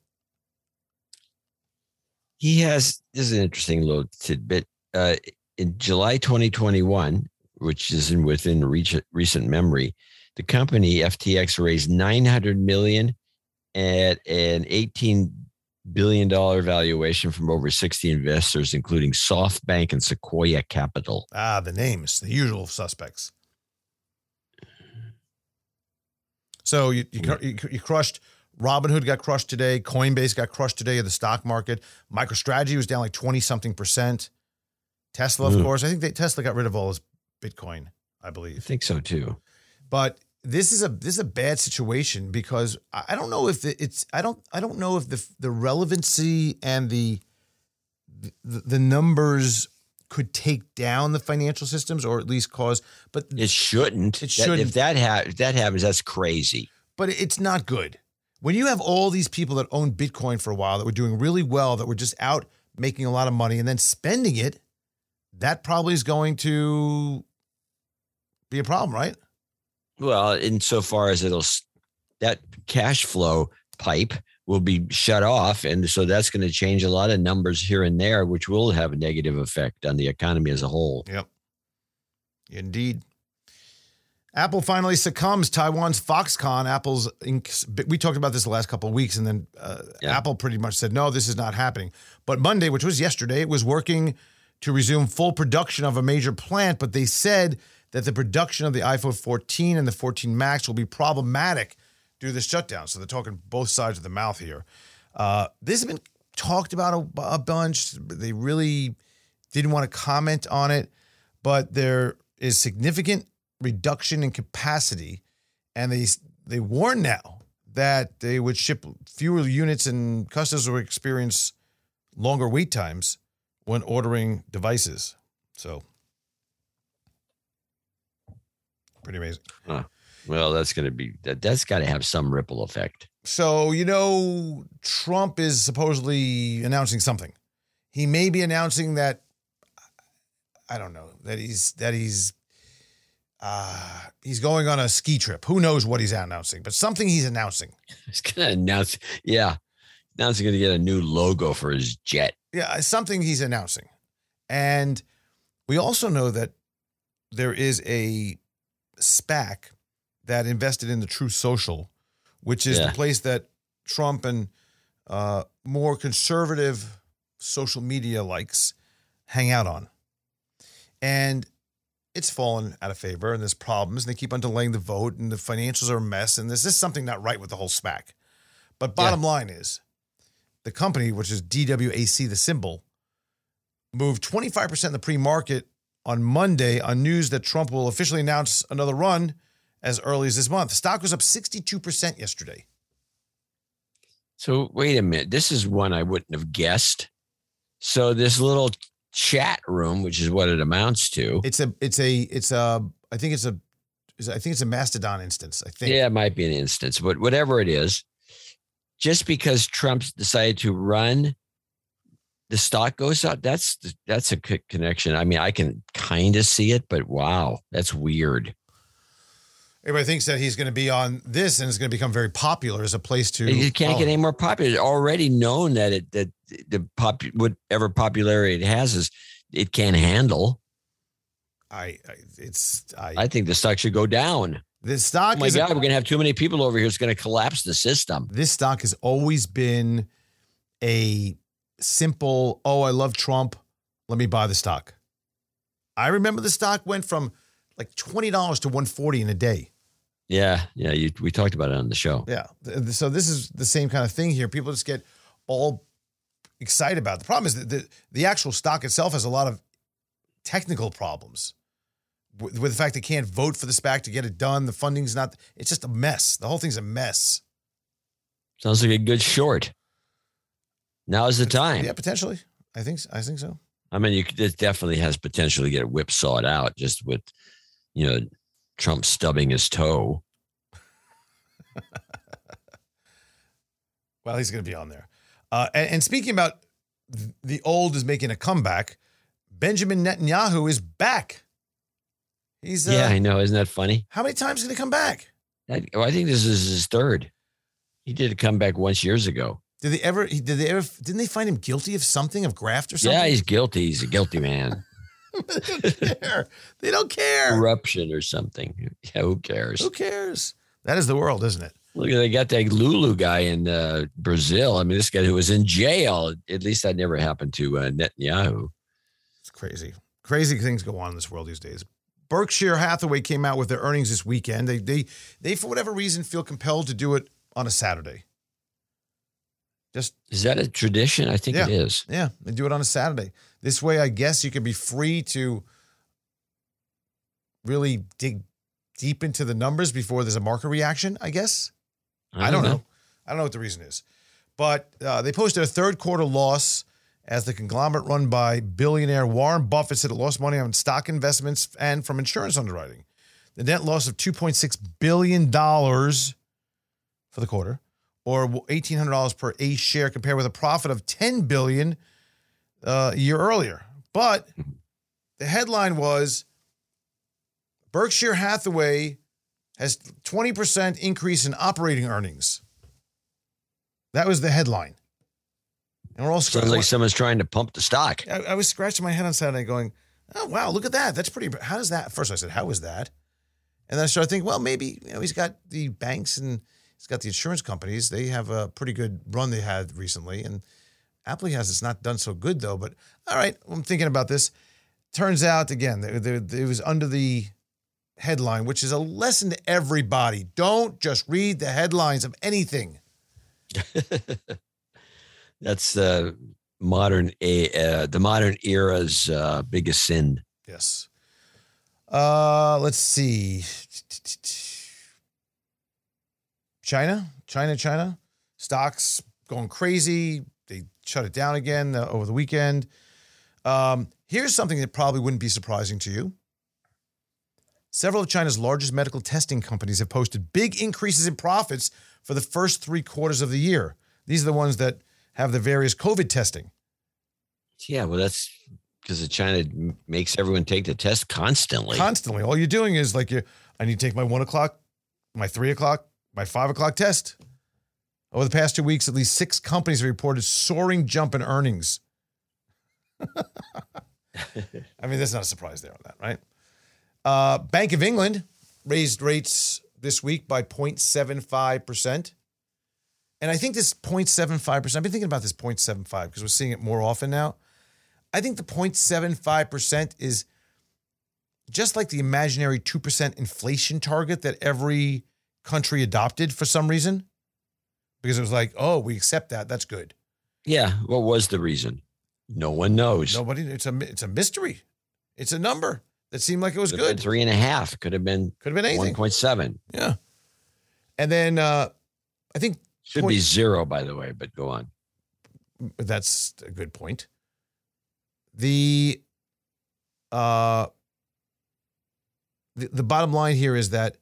He has, this is an interesting little tidbit. Uh, in July twenty twenty-one, which is in within reach, recent memory, the company F T X raised nine hundred million dollars at an eighteen billion dollars valuation from over sixty investors, including SoftBank and Sequoia Capital. Ah, the names, the usual suspects. So you, you you crushed, Robinhood got crushed today, Coinbase got crushed today in the stock market, MicroStrategy was down like twenty-something percent, Tesla, of mm. course. I think they, Tesla got rid of all his Bitcoin, I believe. I think so, too. But this is a this is a bad situation because I don't know if it's I don't I don't know if the the relevancy and the the, the numbers could take down the financial systems, or at least cause, but it shouldn't. It shouldn't. That, if that ha if that happens, that's crazy. But it's not good. When you have all these people that owned Bitcoin for a while that were doing really well, that were just out making a lot of money and then spending it, that probably is going to be a problem, right? Well, insofar as it'll, that cash flow pipe will be shut off. And so that's going to change a lot of numbers here and there, which will have a negative effect on the economy as a whole. Yep. Indeed. Apple finally succumbs. Taiwan's Foxconn, Apple's, we talked about this the last couple of weeks, and then uh, yeah. Apple pretty much said, no, this is not happening. But Monday, which was yesterday, it was working to resume full production of a major plant, but they said that the production of the iPhone fourteen and the fourteen Max will be problematic due to the shutdown. So they're talking both sides of the mouth here. Uh, this has been talked about a, a bunch. They really didn't want to comment on it, but there is significant reduction in capacity, and they they warn now that they would ship fewer units and customers will experience longer wait times when ordering devices. So pretty amazing. Huh. Well, that's going to be that, that's got to have some ripple effect. So, you know, Trump is supposedly announcing something. He may be announcing that, I don't know, that he's that he's Uh, he's going on a ski trip. Who knows what he's announcing, but something he's announcing. He's going to announce. Yeah. Now he's going to get a new logo for his jet. Yeah. Something he's announcing. And we also know that there is a SPAC that invested in the Truth Social, which is yeah. the place that Trump and uh, more conservative social media likes hang out on. And it's fallen out of favor, and there's problems, and they keep on delaying the vote, and the financials are a mess, and there's just something not right with the whole SPAC. But bottom yeah. line is, the company, which is D W A C, the symbol, moved twenty-five percent in the pre-market on Monday on news that Trump will officially announce another run as early as this month. Stock was up sixty-two percent yesterday. So wait a minute. This is one I wouldn't have guessed. So this little chat room, which is what it amounts to. It's a, it's a, it's a, I think it's a, I think it's a Mastodon instance. I think. Yeah, it might be an instance, but whatever it is, just because Trump decided to run, the stock goes up. That's, that's a connection. I mean, I can kind of see it, but wow, that's weird. Everybody thinks that he's going to be on this and it's going to become very popular as a place to. You can't oh. get any more popular. It's already known that it, that the pop, whatever popularity it has is it can't handle. I, I it's, I, I think the stock should go down. This stock. Oh my is God, a, we're going to have too many people over here. It's going to collapse the system. This stock has always been a simple, oh, I love Trump, let me buy the stock. I remember the stock went from like twenty dollars to one forty in a day. Yeah. Yeah. You, we talked about it on the show. Yeah. So this is the same kind of thing here. People just get all excited about it. The problem is that the, the actual stock itself has a lot of technical problems with, with the fact they can't vote for the SPAC to get it done. The funding's not, it's just a mess. The whole thing's a mess. Sounds like a good short. Now is the time. Yeah, potentially. I think, I think so. I mean, you, it definitely has potential to get whipsawed out just with, you know, Trump stubbing his toe. Well, he's going to be on there. Uh, and, and speaking about the old is making a comeback, Benjamin Netanyahu is back. He's uh, yeah, I know. Isn't that funny? How many times is he going to come back? I, well, I think this is his third. He did a comeback once years ago. Did they ever? Did they ever? Didn't they find him guilty of something, of graft or something? Yeah, he's guilty. He's a guilty man. They don't care. They don't care. Corruption or something. Yeah, who cares? Who cares? That is the world, isn't it? Look, they got that Lulu guy in uh, Brazil. I mean, this guy who was in jail. At least that never happened to uh, Netanyahu. It's crazy. Crazy things go on in this world these days. Berkshire Hathaway came out with their earnings this weekend. They, they, they for whatever reason, feel compelled to do it on a Saturday. Just is that a tradition? I think yeah, it is. Yeah, they do it on a Saturday. This way, I guess you can be free to really dig deep into the numbers before there's a market reaction, I guess. I don't, I don't know. know. I don't know what the reason is. But uh, they posted a third quarter loss as the conglomerate run by billionaire Warren Buffett said it lost money on stock investments and from insurance underwriting. The net loss of two point six billion dollars for the quarter, or eighteen hundred dollars per A share, compared with a profit of ten billion dollars uh, a year earlier. But the headline was Berkshire Hathaway has twenty percent increase in operating earnings. That was the headline. And we're all sounds like someone's trying to pump the stock. I, I was scratching my head on Saturday going, oh, wow, look at that. That's pretty. How does that? First, I said, how is that? And then I started thinking, well, maybe, you know, he's got the banks and he's got the insurance companies. They have a pretty good run they had recently. And Apple has, it's not done so good, though. But all right, I'm thinking about this. Turns out, again, it was under the headline, which is a lesson to everybody. Don't just read the headlines of anything. That's uh, modern, uh, the modern era's uh, biggest sin. Yes. Uh, let's see. China, China, China. Stocks going crazy. They shut it down again uh, over the weekend. Um, here's something that probably wouldn't be surprising to you. Several of China's largest medical testing companies have posted big increases in profits for the first three quarters of the year. These are the ones that have the various COVID testing. Yeah, well, that's because China makes everyone take the test constantly. Constantly. All you're doing is like, you, I need to take my one o'clock, my three o'clock, my five o'clock test. Over the past two weeks, at least six companies have reported soaring jump in earnings. I mean, there's not a surprise there on that, right? Uh, Bank of England raised rates this week by zero point seven five percent. And I think this zero point seven five percent, I've been thinking about this zero point seven five because we're seeing it more often now. I think the zero point seven five percent is just like the imaginary two percent inflation target that every country adopted for some reason. Because it was like, oh, we accept that. That's good. Yeah. What was the reason? No one knows. Nobody. It's a, it's a mystery. It's a number. That seemed like it was good. Three and a half could have been. Could have been anything. one point seven. Yeah, and then uh, I think should point, be zero, by the way. But go on. That's a good point. The uh, the, the bottom line here is that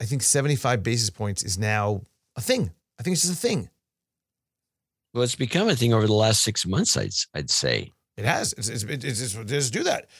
I think seventy-five basis points is now a thing. I think it's just a thing. Well, it's become a thing over the last six months. I'd I'd say. It has. It's, it's, it's, it's, it's just do that.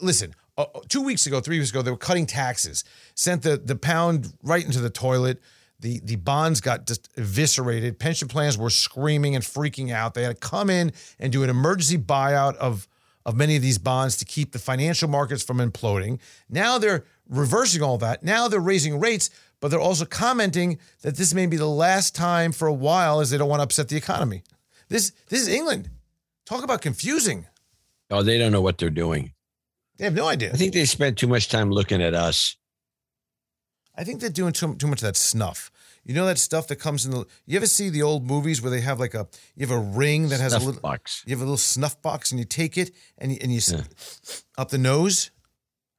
Listen, uh, two weeks ago, three weeks ago, they were cutting taxes, sent the, the pound right into the toilet. The, the bonds got just eviscerated. Pension plans were screaming and freaking out. They had to come in and do an emergency buyout of, of many of these bonds to keep the financial markets from imploding. Now they're reversing all that. Now they're raising rates, but they're also commenting that this may be the last time for a while as they don't want to upset the economy. This, this is England. Talk about confusing. Oh, they don't know what they're doing. They have no idea. I think they spent too much time looking at us. I think they're doing too, too much of that snuff. You know that stuff that comes in the... You ever see the old movies where they have like a... You have a ring that has snuff a little... box. You have a little snuff box and you take it and you, and you yeah. up the nose.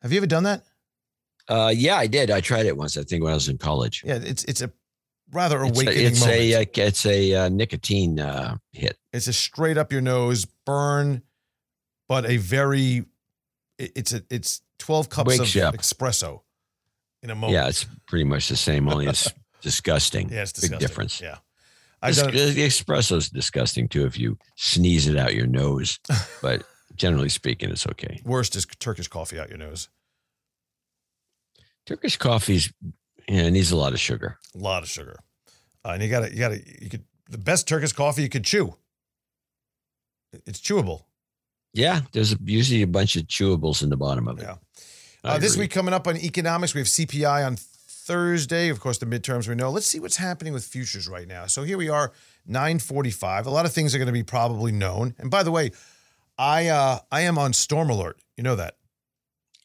Have you ever done that? Uh, yeah, I did. I tried it once, I think, when I was in college. Yeah, it's it's a... Rather awakening it's a, it's a, it's a uh, nicotine uh, hit. It's a straight up your nose burn, but a very, it, it's a, it's twelve cups Wakes of espresso in a moment. Yeah, it's pretty much the same, only it's disgusting. Yeah, it's disgusting. Big difference. Yeah. I've done it. The espresso's disgusting too if you sneeze it out your nose, but generally speaking, it's okay. Worst is Turkish coffee out your nose. Turkish coffee's Yeah, it needs a lot of sugar. A lot of sugar, uh, and you got to, you got to, you could the best Turkish coffee you could chew. It's chewable. Yeah, there's a, usually a bunch of chewables in the bottom of it. Yeah. Uh, this week coming up on economics, we have C P I on Thursday. Of course, the midterms we know. Let's see what's happening with futures right now. So here we are, nine forty-five. A lot of things are going to be probably known. And by the way, I uh, I am on storm alert. You know that.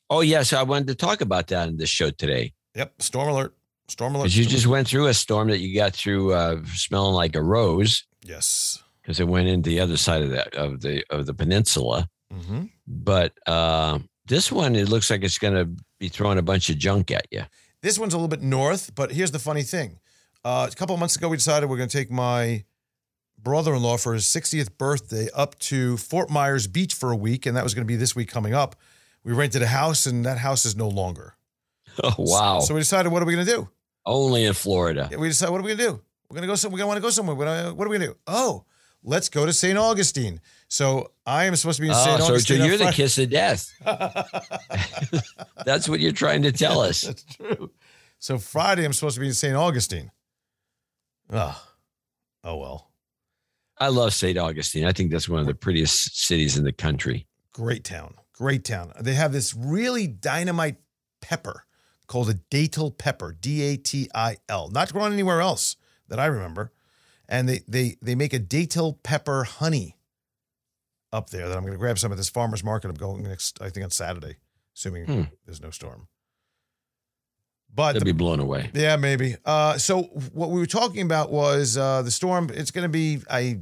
Oh yes, yeah, so I wanted to talk about that in this show today. Yep, storm alert, storm alert. Because you just went through a storm that you got through uh, smelling like a rose. Yes, because it went into the other side of that of the of the peninsula. Mm-hmm. But uh, this one, it looks like it's going to be throwing a bunch of junk at you. This one's a little bit north, but here's the funny thing: uh, a couple of months ago, we decided we're going to take my brother-in-law for his sixtieth birthday up to Fort Myers Beach for a week, and that was going to be this week coming up. We rented a house, and that house is no longer. Oh, wow. So, so we decided, what are we going to do? Only in Florida. Yeah, we decided, what are we going to do? We're going to go somewhere. We're going to want to go somewhere. What are we going to do? Oh, let's go to Saint Augustine. So I am supposed to be in Saint Oh, Augustine. So you're the kiss of death. That's what you're trying to tell us. That's true. So Friday, I'm supposed to be in Saint Augustine. Oh, oh well. I love Saint Augustine. I think that's one of the prettiest cities in the country. Great town. Great town. They have this really dynamite pepper called a datil pepper, D A T I L. Not grown anywhere else that I remember. And they they they make a datil pepper honey up there that I'm going to grab some at this farmer's market. I'm going next, I think, on Saturday, assuming hmm. there's no storm. But they'll the, be blown away. Yeah, maybe. Uh, so what we were talking about was uh, the storm. It's going to be, I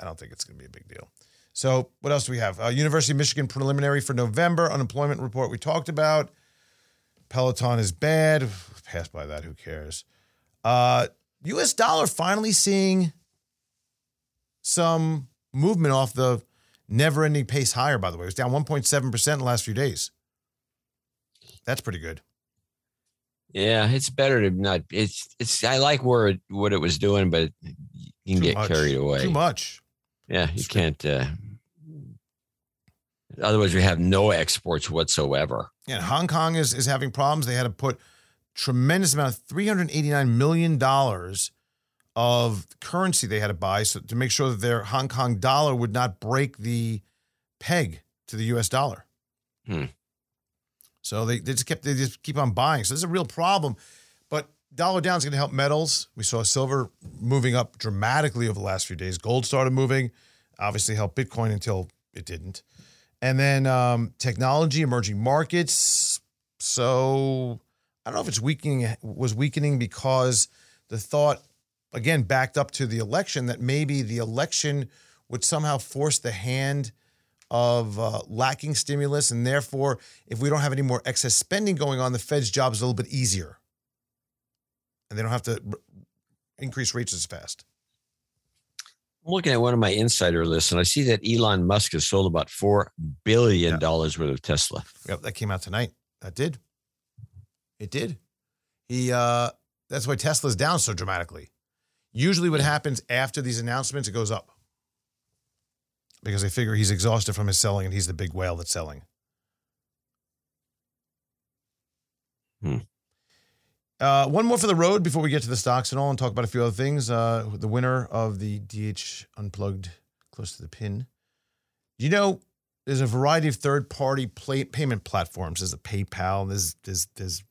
I don't think it's going to be a big deal. So what else do we have? Uh, University of Michigan preliminary for November. Unemployment report we talked about. Peloton is bad. Pass by that. Who cares? Uh, U S dollar finally seeing some movement off the never-ending pace higher, by the way. It was down one point seven percent in the last few days. That's pretty good. Yeah, it's better to not. It's it's. I like where it, what it was doing, but you can too get much. carried away too much. Yeah, you Straight. can't. Uh, otherwise, we have no exports whatsoever. Yeah, Hong Kong is is having problems. They had to put tremendous amount of three hundred eighty nine million dollars of currency they had to buy so to make sure that their Hong Kong dollar would not break the peg to the U S dollar. Hmm. So they, they just kept they just keep on buying. So this is a real problem. But dollar down is going to help metals. We saw silver moving up dramatically over the last few days. Gold started moving, obviously helped Bitcoin until it didn't. And then um, technology, emerging markets. So I don't know if it's weakening was weakening because the thought, again, backed up to the election that maybe the election would somehow force the hand of uh, lacking stimulus, and therefore, if we don't have any more excess spending going on, the Fed's job is a little bit easier. And they don't have to increase rates as fast. I'm looking at one of my insider lists, and I see that Elon Musk has sold about four billion dollars yeah. worth of Tesla. Yep, that came out tonight. That did. It did. He. Uh, that's why Tesla's down so dramatically. Usually what happens after these announcements, it goes up. Because they figure he's exhausted from his selling and he's the big whale that's selling. Hmm. Uh, one more for the road before we get to the stocks and all and talk about a few other things. Uh, the winner of the D H Unplugged Close to the Pin. You know, there's a variety of third-party play, payment platforms. There's a PayPal, there's, there's, there's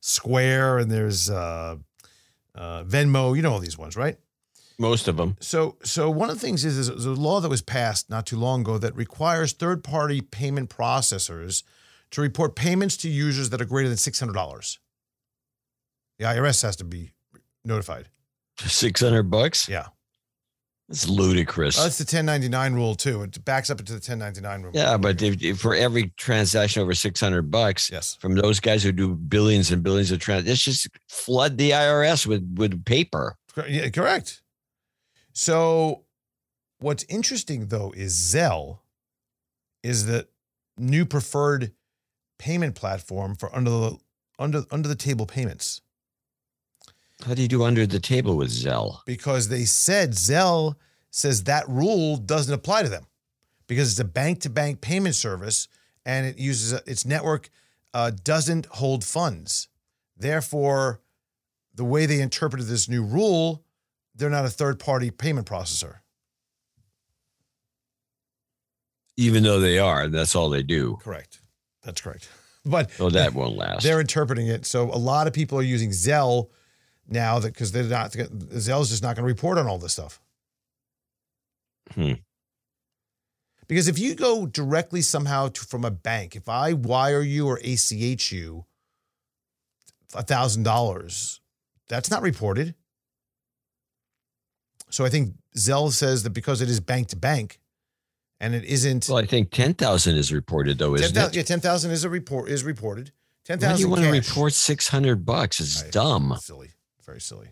Square, and there's uh, uh, Venmo. You know all these ones, right? Most of them. So so one of the things is, is there's a law that was passed not too long ago that requires third-party payment processors to report payments to users that are greater than six hundred dollars. The I R S has to be notified. six hundred bucks? Yeah. That's ludicrous. That's uh, the ten ninety-nine rule, too. It backs up into the ten ninety-nine rule. Yeah, but if, if for every transaction over six hundred bucks, yes. from those guys who do billions and billions of transactions, just flood the I R S with, with paper. Yeah, correct. So what's interesting, though, is Zelle is the new preferred payment platform for under the under under the table payments. How do you do under the table with Zelle? Because they said Zelle says that rule doesn't apply to them because it's a bank-to-bank payment service and it uses a, its network uh, doesn't hold funds. Therefore, the way they interpreted this new rule, they're not a third-party payment processor. Even though they are, that's all they do. Correct. That's correct. But so that won't last. They're interpreting it. So a lot of people are using Zelle now that because they're not Zelle's just not going to report on all this stuff. Hmm. Because if you go directly somehow to, from a bank, if I wire you or A C H you a thousand dollars, that's not reported. So I think Zelle says that because it is bank to bank, and it isn't. Well, I think ten thousand is reported though, isn't ten, it? Yeah, ten thousand is a report is reported. Ten thousand. Why do you want cash. to report six hundred bucks? It's right. dumb. Silly, very silly.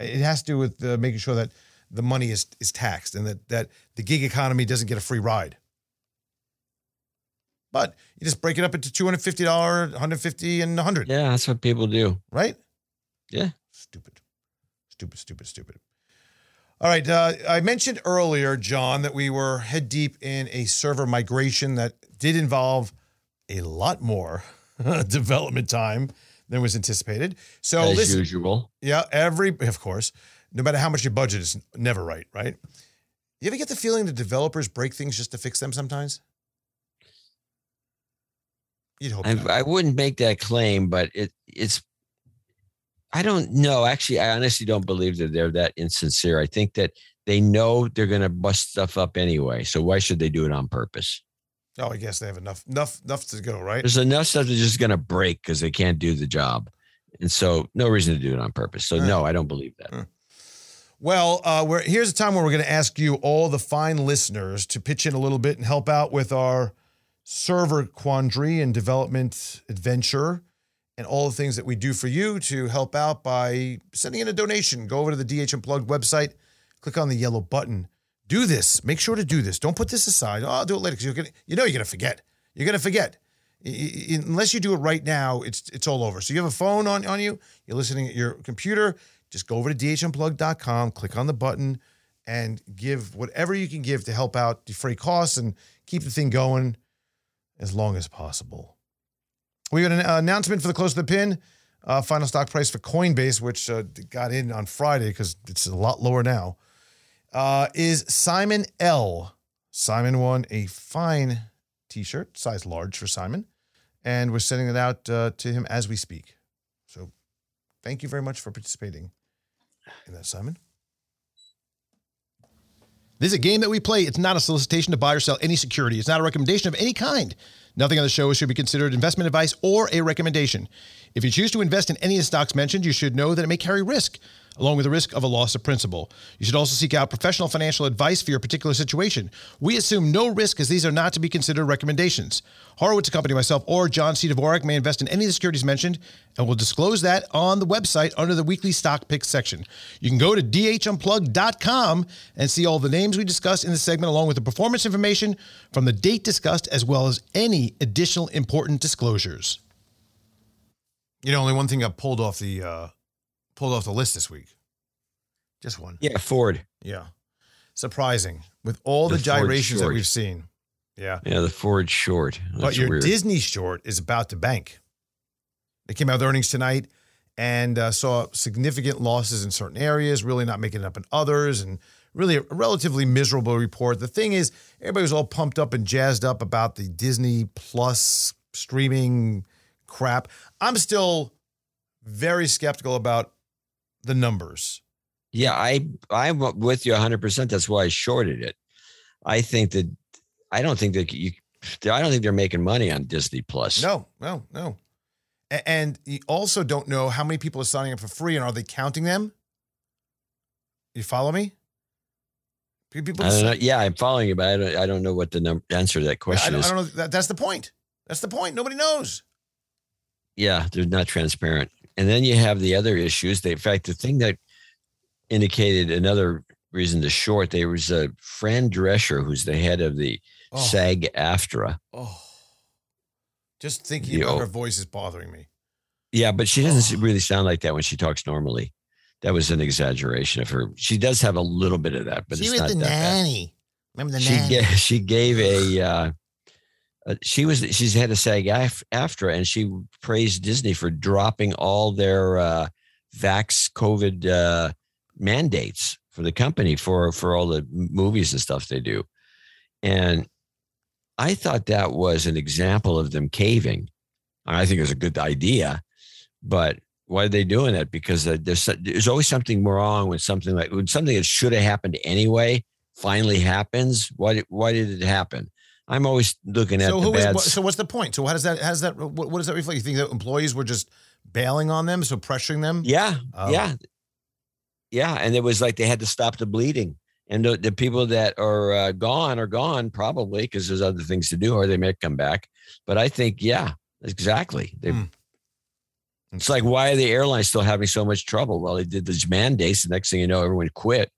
It has to do with uh, making sure that the money is, is taxed, and that, that the gig economy doesn't get a free ride. But you just break it up into two hundred fifty dollars, one hundred fifty dollars, and one hundred dollars. Yeah, that's what people do. Right? Yeah. Stupid. Stupid, stupid, stupid. All right. Uh, I mentioned earlier, John, that we were head deep in a server migration that did involve a lot more development time than was anticipated. So, as listen, usual. Yeah, every, of course, no matter how much your budget is, never right, right? You ever get the feeling that developers break things just to fix them sometimes? You'd hope I, not. I wouldn't make that claim, but it it's, I don't know. Actually, I honestly don't believe that they're that insincere. I think that they know they're going to bust stuff up anyway. So why should they do it on purpose? Oh, I guess they have enough, enough, enough to go, right? There's enough stuff that's just going to break because they can't do the job. And so no reason to do it on purpose. So uh, no, I don't believe that. Uh. Well, uh, we're, here's a time where we're going to ask you, all the fine listeners, to pitch in a little bit and help out with our server quandary and development adventure and all the things that we do for you to help out by sending in a donation. Go over to the D H Unplugged website, click on the yellow button. Do this. Make sure to do this. Don't put this aside. Oh, I'll do it later, because you're gonna, you know you're going to forget. You're going to forget. Y- unless you do it right now, it's it's all over. So you have a phone on, on you. You're listening at your computer. Just go over to d h unplugged dot com, click on the button, and give whatever you can give to help out, defray costs, and keep the thing going as long as possible. We got an announcement for the close of the pin. Uh, final stock price for Coinbase, which uh, got in on Friday because it's a lot lower now. Uh, is Simon L. Simon won a fine t-shirt, size large for Simon, and we're sending it out uh, to him as we speak. So thank you very much for participating in that, Simon. This is a game that we play. It's not a solicitation to buy or sell any security. It's not a recommendation of any kind. Nothing on the show should be considered investment advice or a recommendation. If you choose to invest in any of the stocks mentioned, you should know that it may carry risk, along with the risk of a loss of principal. You should also seek out professional financial advice for your particular situation. We assume no risk, as these are not to be considered recommendations. Horowitz Company, myself, or John C. Dvorak may invest in any of the securities mentioned, and will disclose that on the website under the weekly stock picks section. You can go to d h unplugged dot com and see all the names we discussed in this segment, along with the performance information from the date discussed, as well as any additional important disclosures. You know, only one thing got pulled off the... Uh pulled off the list this week. Just one. Yeah, Ford. Yeah. Surprising. With all the, the gyrations that we've seen. Yeah. Yeah, the Ford short. That's but your weird. Disney short is about to bank. They came out with earnings tonight and uh, saw significant losses in certain areas, really not making it up in others, and really a relatively miserable report. The thing is, everybody was all pumped up and jazzed up about the Disney Plus streaming crap. I'm still very skeptical about the numbers. Yeah, I, I'm with you one hundred percent. That's why I shorted it. I think that, I don't think that you, I don't think they're making money on Disney Plus. No, no, no. And you also don't know how many people are signing up for free, and are they counting them? You follow me? People I don't know. Yeah, I'm following you, but I don't, I don't know what the number, answer to that question I is. I don't know. That, that's the point. That's the point. Nobody knows. Yeah, they're not transparent. And then you have the other issues. They, in fact, the thing that indicated another reason to short, there was a Fran Drescher, who's the head of the oh. SAG-AFTRA. Oh, just thinking you about know. her voice is bothering me. Yeah, but she doesn't oh. really sound like that when she talks normally. That was an exaggeration of her. She does have a little bit of that, but she it's was not the that nanny. Bad. Remember the she nanny? Gave, she gave a. Uh, She was. She's had a SAG-AFTRA, and she praised Disney for dropping all their uh, vax COVID uh, mandates for the company for for all the movies and stuff they do. And I thought that was an example of them caving. I think it was a good idea, but why are they doing it? Because there's there's always something wrong when something like when something that should have happened anyway finally happens. Why why did it happen? I'm always looking at so the bad. So what's the point? So how does that, how does that, what, what does that reflect? You think that employees were just bailing on them, so pressuring them? Yeah, um, yeah. Yeah, and it was like they had to stop the bleeding. And the, the people that are uh, gone are gone probably because there's other things to do, or they may come back. But I think, yeah, exactly. They, mm. It's like, why are the airlines still having so much trouble? Well, they did these mandates. The next thing you know, everyone quit.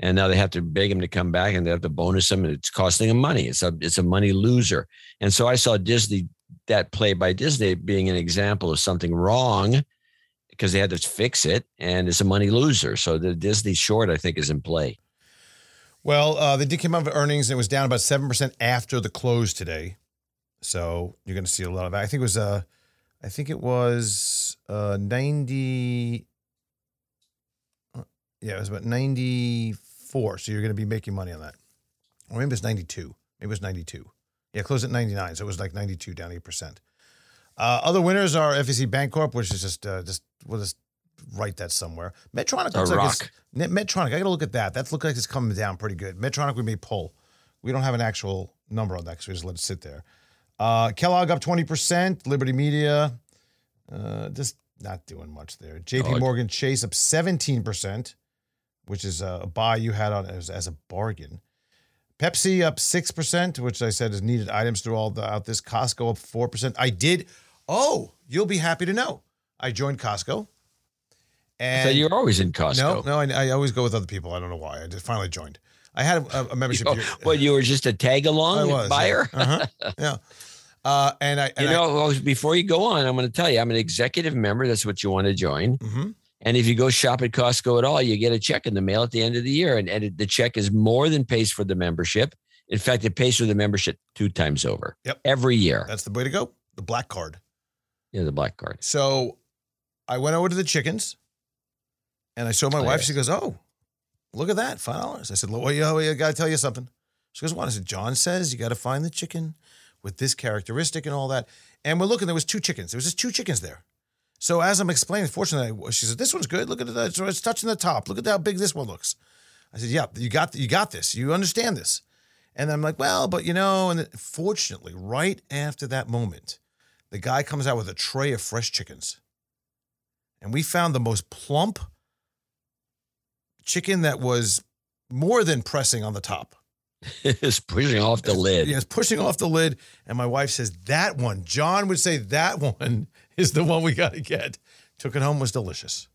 And now they have to beg him to come back, and they have to bonus him, and it's costing him money. It's a it's a money loser. And so I saw Disney, that play by Disney, being an example of something wrong because they had to fix it, and it's a money loser. So the Disney short, I think, is in play. Well, uh, they did come out with earnings, and it was down about seven percent after the close today. So you're going to see a lot of that. I think it was, uh, I think it was uh, ninety. Yeah, it was about ninety-four. So you're going to be making money on that. Or maybe it's ninety-two. Maybe it was ninety-two. Yeah, it closed at ninety-nine. So it was like ninety-two, down eight percent. Uh, other winners are F E C Bancorp, which is just, uh, just we'll just write that somewhere. Medtronic looks like it's, Medtronic, I got to look at that. That's look like it's coming down pretty good. Medtronic, we may pull. We don't have an actual number on that because we just let it sit there. Uh, Kellogg up twenty percent. Liberty Media, uh, just not doing much there. J P Morgan Chase up seventeen percent, which is a buy you had on as, as a bargain. Pepsi up six percent, which I said is needed items throughout this. Costco up four percent. I did. Oh, you'll be happy to know. I joined Costco. And so you're always in Costco. No, no, I, I always go with other people. I don't know why. I just finally joined. I had a, a membership. Well, oh, you were just a tag-along buyer? Yeah. Uh-huh. Yeah. Uh, and I, and you know, I, before you go on, I'm going to tell you, I'm an executive member. That's what you want to join. Mm-hmm. And if you go shop at Costco at all, you get a check in the mail at the end of the year. And, and the check is more than pays for the membership. In fact, it pays for the membership two times over. Yep. Every year. That's the way to go. The black card. Yeah, the black card. So I went over to the chickens and I showed my oh, wife. Yeah. She goes, oh, look at that. Five dollars. I said, well, I got to tell you something. She goes, what? I said, John says you got to find the chicken with this characteristic and all that. And we're looking, there was two chickens. There was just two chickens there. So as I'm explaining, fortunately, she said, this one's good. Look at that. It's touching the top. Look at how big this one looks. I said, yeah, you got you got this. You understand this. And I'm like, well, but you know, and then, fortunately, right after that moment, the guy comes out with a tray of fresh chickens. And we found the most plump chicken that was more than pressing on the top. It's pushing off the lid. Yeah, it's pushing off the lid. And my wife says, that one, John would say that one is the one we got to get. Took it home, was delicious.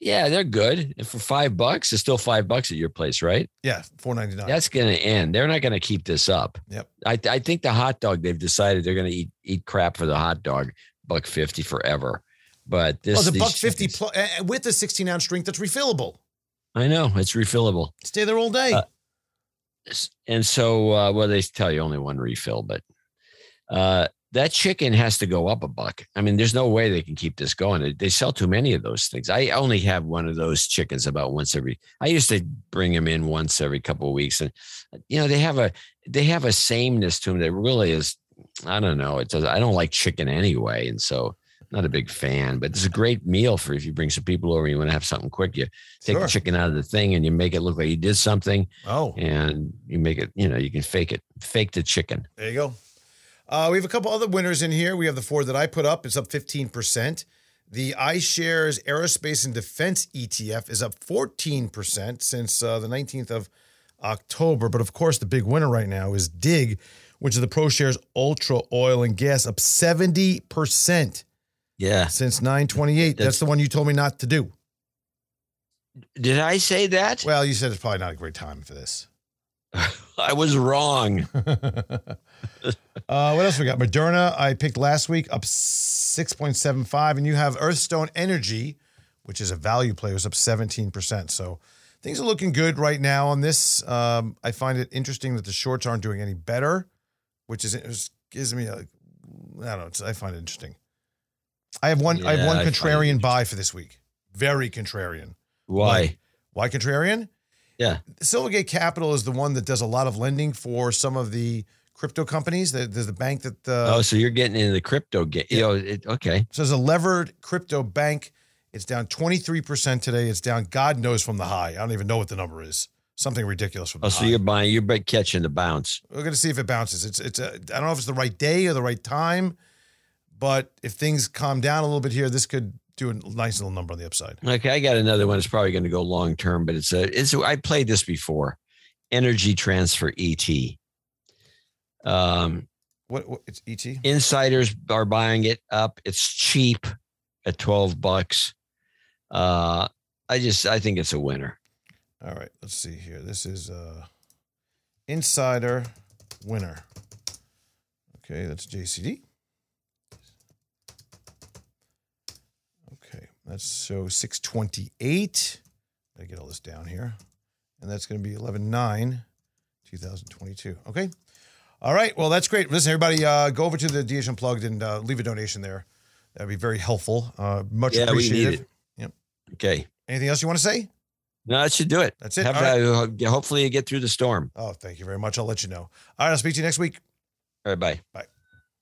Yeah, they're good. And for five bucks, it's still five bucks at your place, right? Yeah, four ninety-nine. That's going to end. They're not going to keep this up. Yep. I, I think the hot dog, they've decided they're going to eat eat crap for the hot dog, buck fifty forever. But this is oh, the buck fifty plus, uh, with the sixteen ounce drink that's refillable. I know, it's refillable. Stay there all day. Uh, And so, uh, well, they tell you only one refill, but uh, that chicken has to go up a buck. I mean, there's no way they can keep this going. They sell too many of those things. I only have one of those chickens about once every, I used to bring them in once every couple of weeks. And, you know, they have a, they have a sameness to them that really is, I don't know. It does. I don't like chicken anyway. And so not a big fan, but it's a great meal for if you bring some people over and you want to have something quick. You take sure. the chicken out of the thing and you make it look like you did something. Oh, and you make it, you know, you can fake it, fake the chicken. There you go. Uh, we have a couple other winners in here. We have the four that I put up. It's up fifteen percent. The iShares Aerospace and Defense E T F is up fourteen percent since uh, the nineteenth of October. But of course, the big winner right now is D I G, which is the ProShares Ultra Oil and Gas, up seventy percent. Yeah. Since nine twenty-eight. That's, that's the one you told me not to do. Did I say that? Well, you said it's probably not a great time for this. I was wrong. uh, what else we got? Moderna, I picked last week, up six point seven five. And you have Earthstone Energy, which is a value play, was up seventeen percent. So things are looking good right now on this. Um, I find it interesting that the shorts aren't doing any better, which is, it gives me a, I don't know, I find it interesting. I have one. Yeah, I have one contrarian buy for this week. Very contrarian. Why? Like, why contrarian? Yeah. Silvergate Capital is the one that does a lot of lending for some of the crypto companies. There's a bank that. Uh, oh, so you're getting into the crypto game. Yeah. You know, it, okay. So there's a levered crypto bank. It's down twenty-three percent today. It's down, God knows, from the high. I don't even know what the number is. Something ridiculous from the oh, high. Oh, so you're buying. You're catching the bounce. We're going to see if it bounces. It's. It's. A, I don't know if it's the right day or the right time. But if things calm down a little bit here, this could do a nice little number on the upside. Okay, I got another one. It's probably going to go long term, but it's a it's. I played this before, Energy Transfer E T. Um, what, what it's E T? Insiders are buying it up. It's cheap at twelve bucks. Uh, I just I think it's a winner. All right, let's see here. This is uh, Insider Winner. Okay, that's J C D. Okay, that's so six twenty-eight. Gotta get all this down here. And that's going to be eleven nine two thousand twenty-two. Okay. All right. Well, that's great. Listen, everybody, uh, go over to the D H Unplugged and uh, leave a donation there. That'd be very helpful. Uh, much yeah, appreciated. We need it. Yep. Okay. Anything else you want to say? No, that should do it. That's it. Have right. to, uh, hopefully you get through the storm. Oh, thank you very much. I'll let you know. All right. I'll speak to you next week. All right. Bye.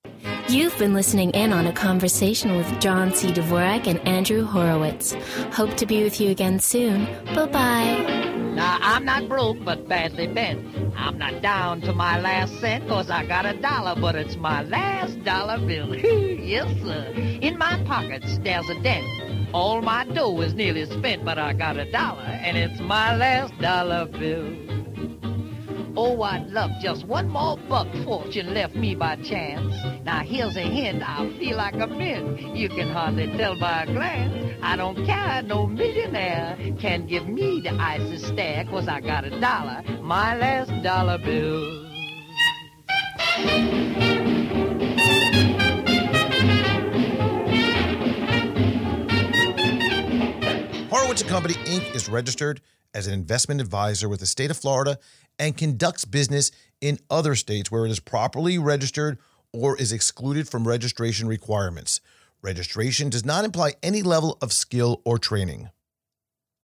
Bye. You've been listening in on a conversation with John C. Dvorak and Andrew Horowitz. Hope to be with you again soon. Bye-bye. Now, I'm not broke, but badly bent. I'm not down to my last cent, cause I got a dollar, but it's my last dollar bill. Yes, sir. In my pockets, there's a dent. All my dough is nearly spent, but I got a dollar, and it's my last dollar bill. Oh, I'd love just one more buck fortune left me by chance. Now, here's a hint, I feel like a mint. You can hardly tell by a glance. I don't care, no millionaire can give me the icy stare, cause I got a dollar, my last dollar bill. Horowitz and Company, Incorporated is registered as an investment advisor with the state of Florida and conducts business in other states where it is properly registered or is excluded from registration requirements. Registration does not imply any level of skill or training.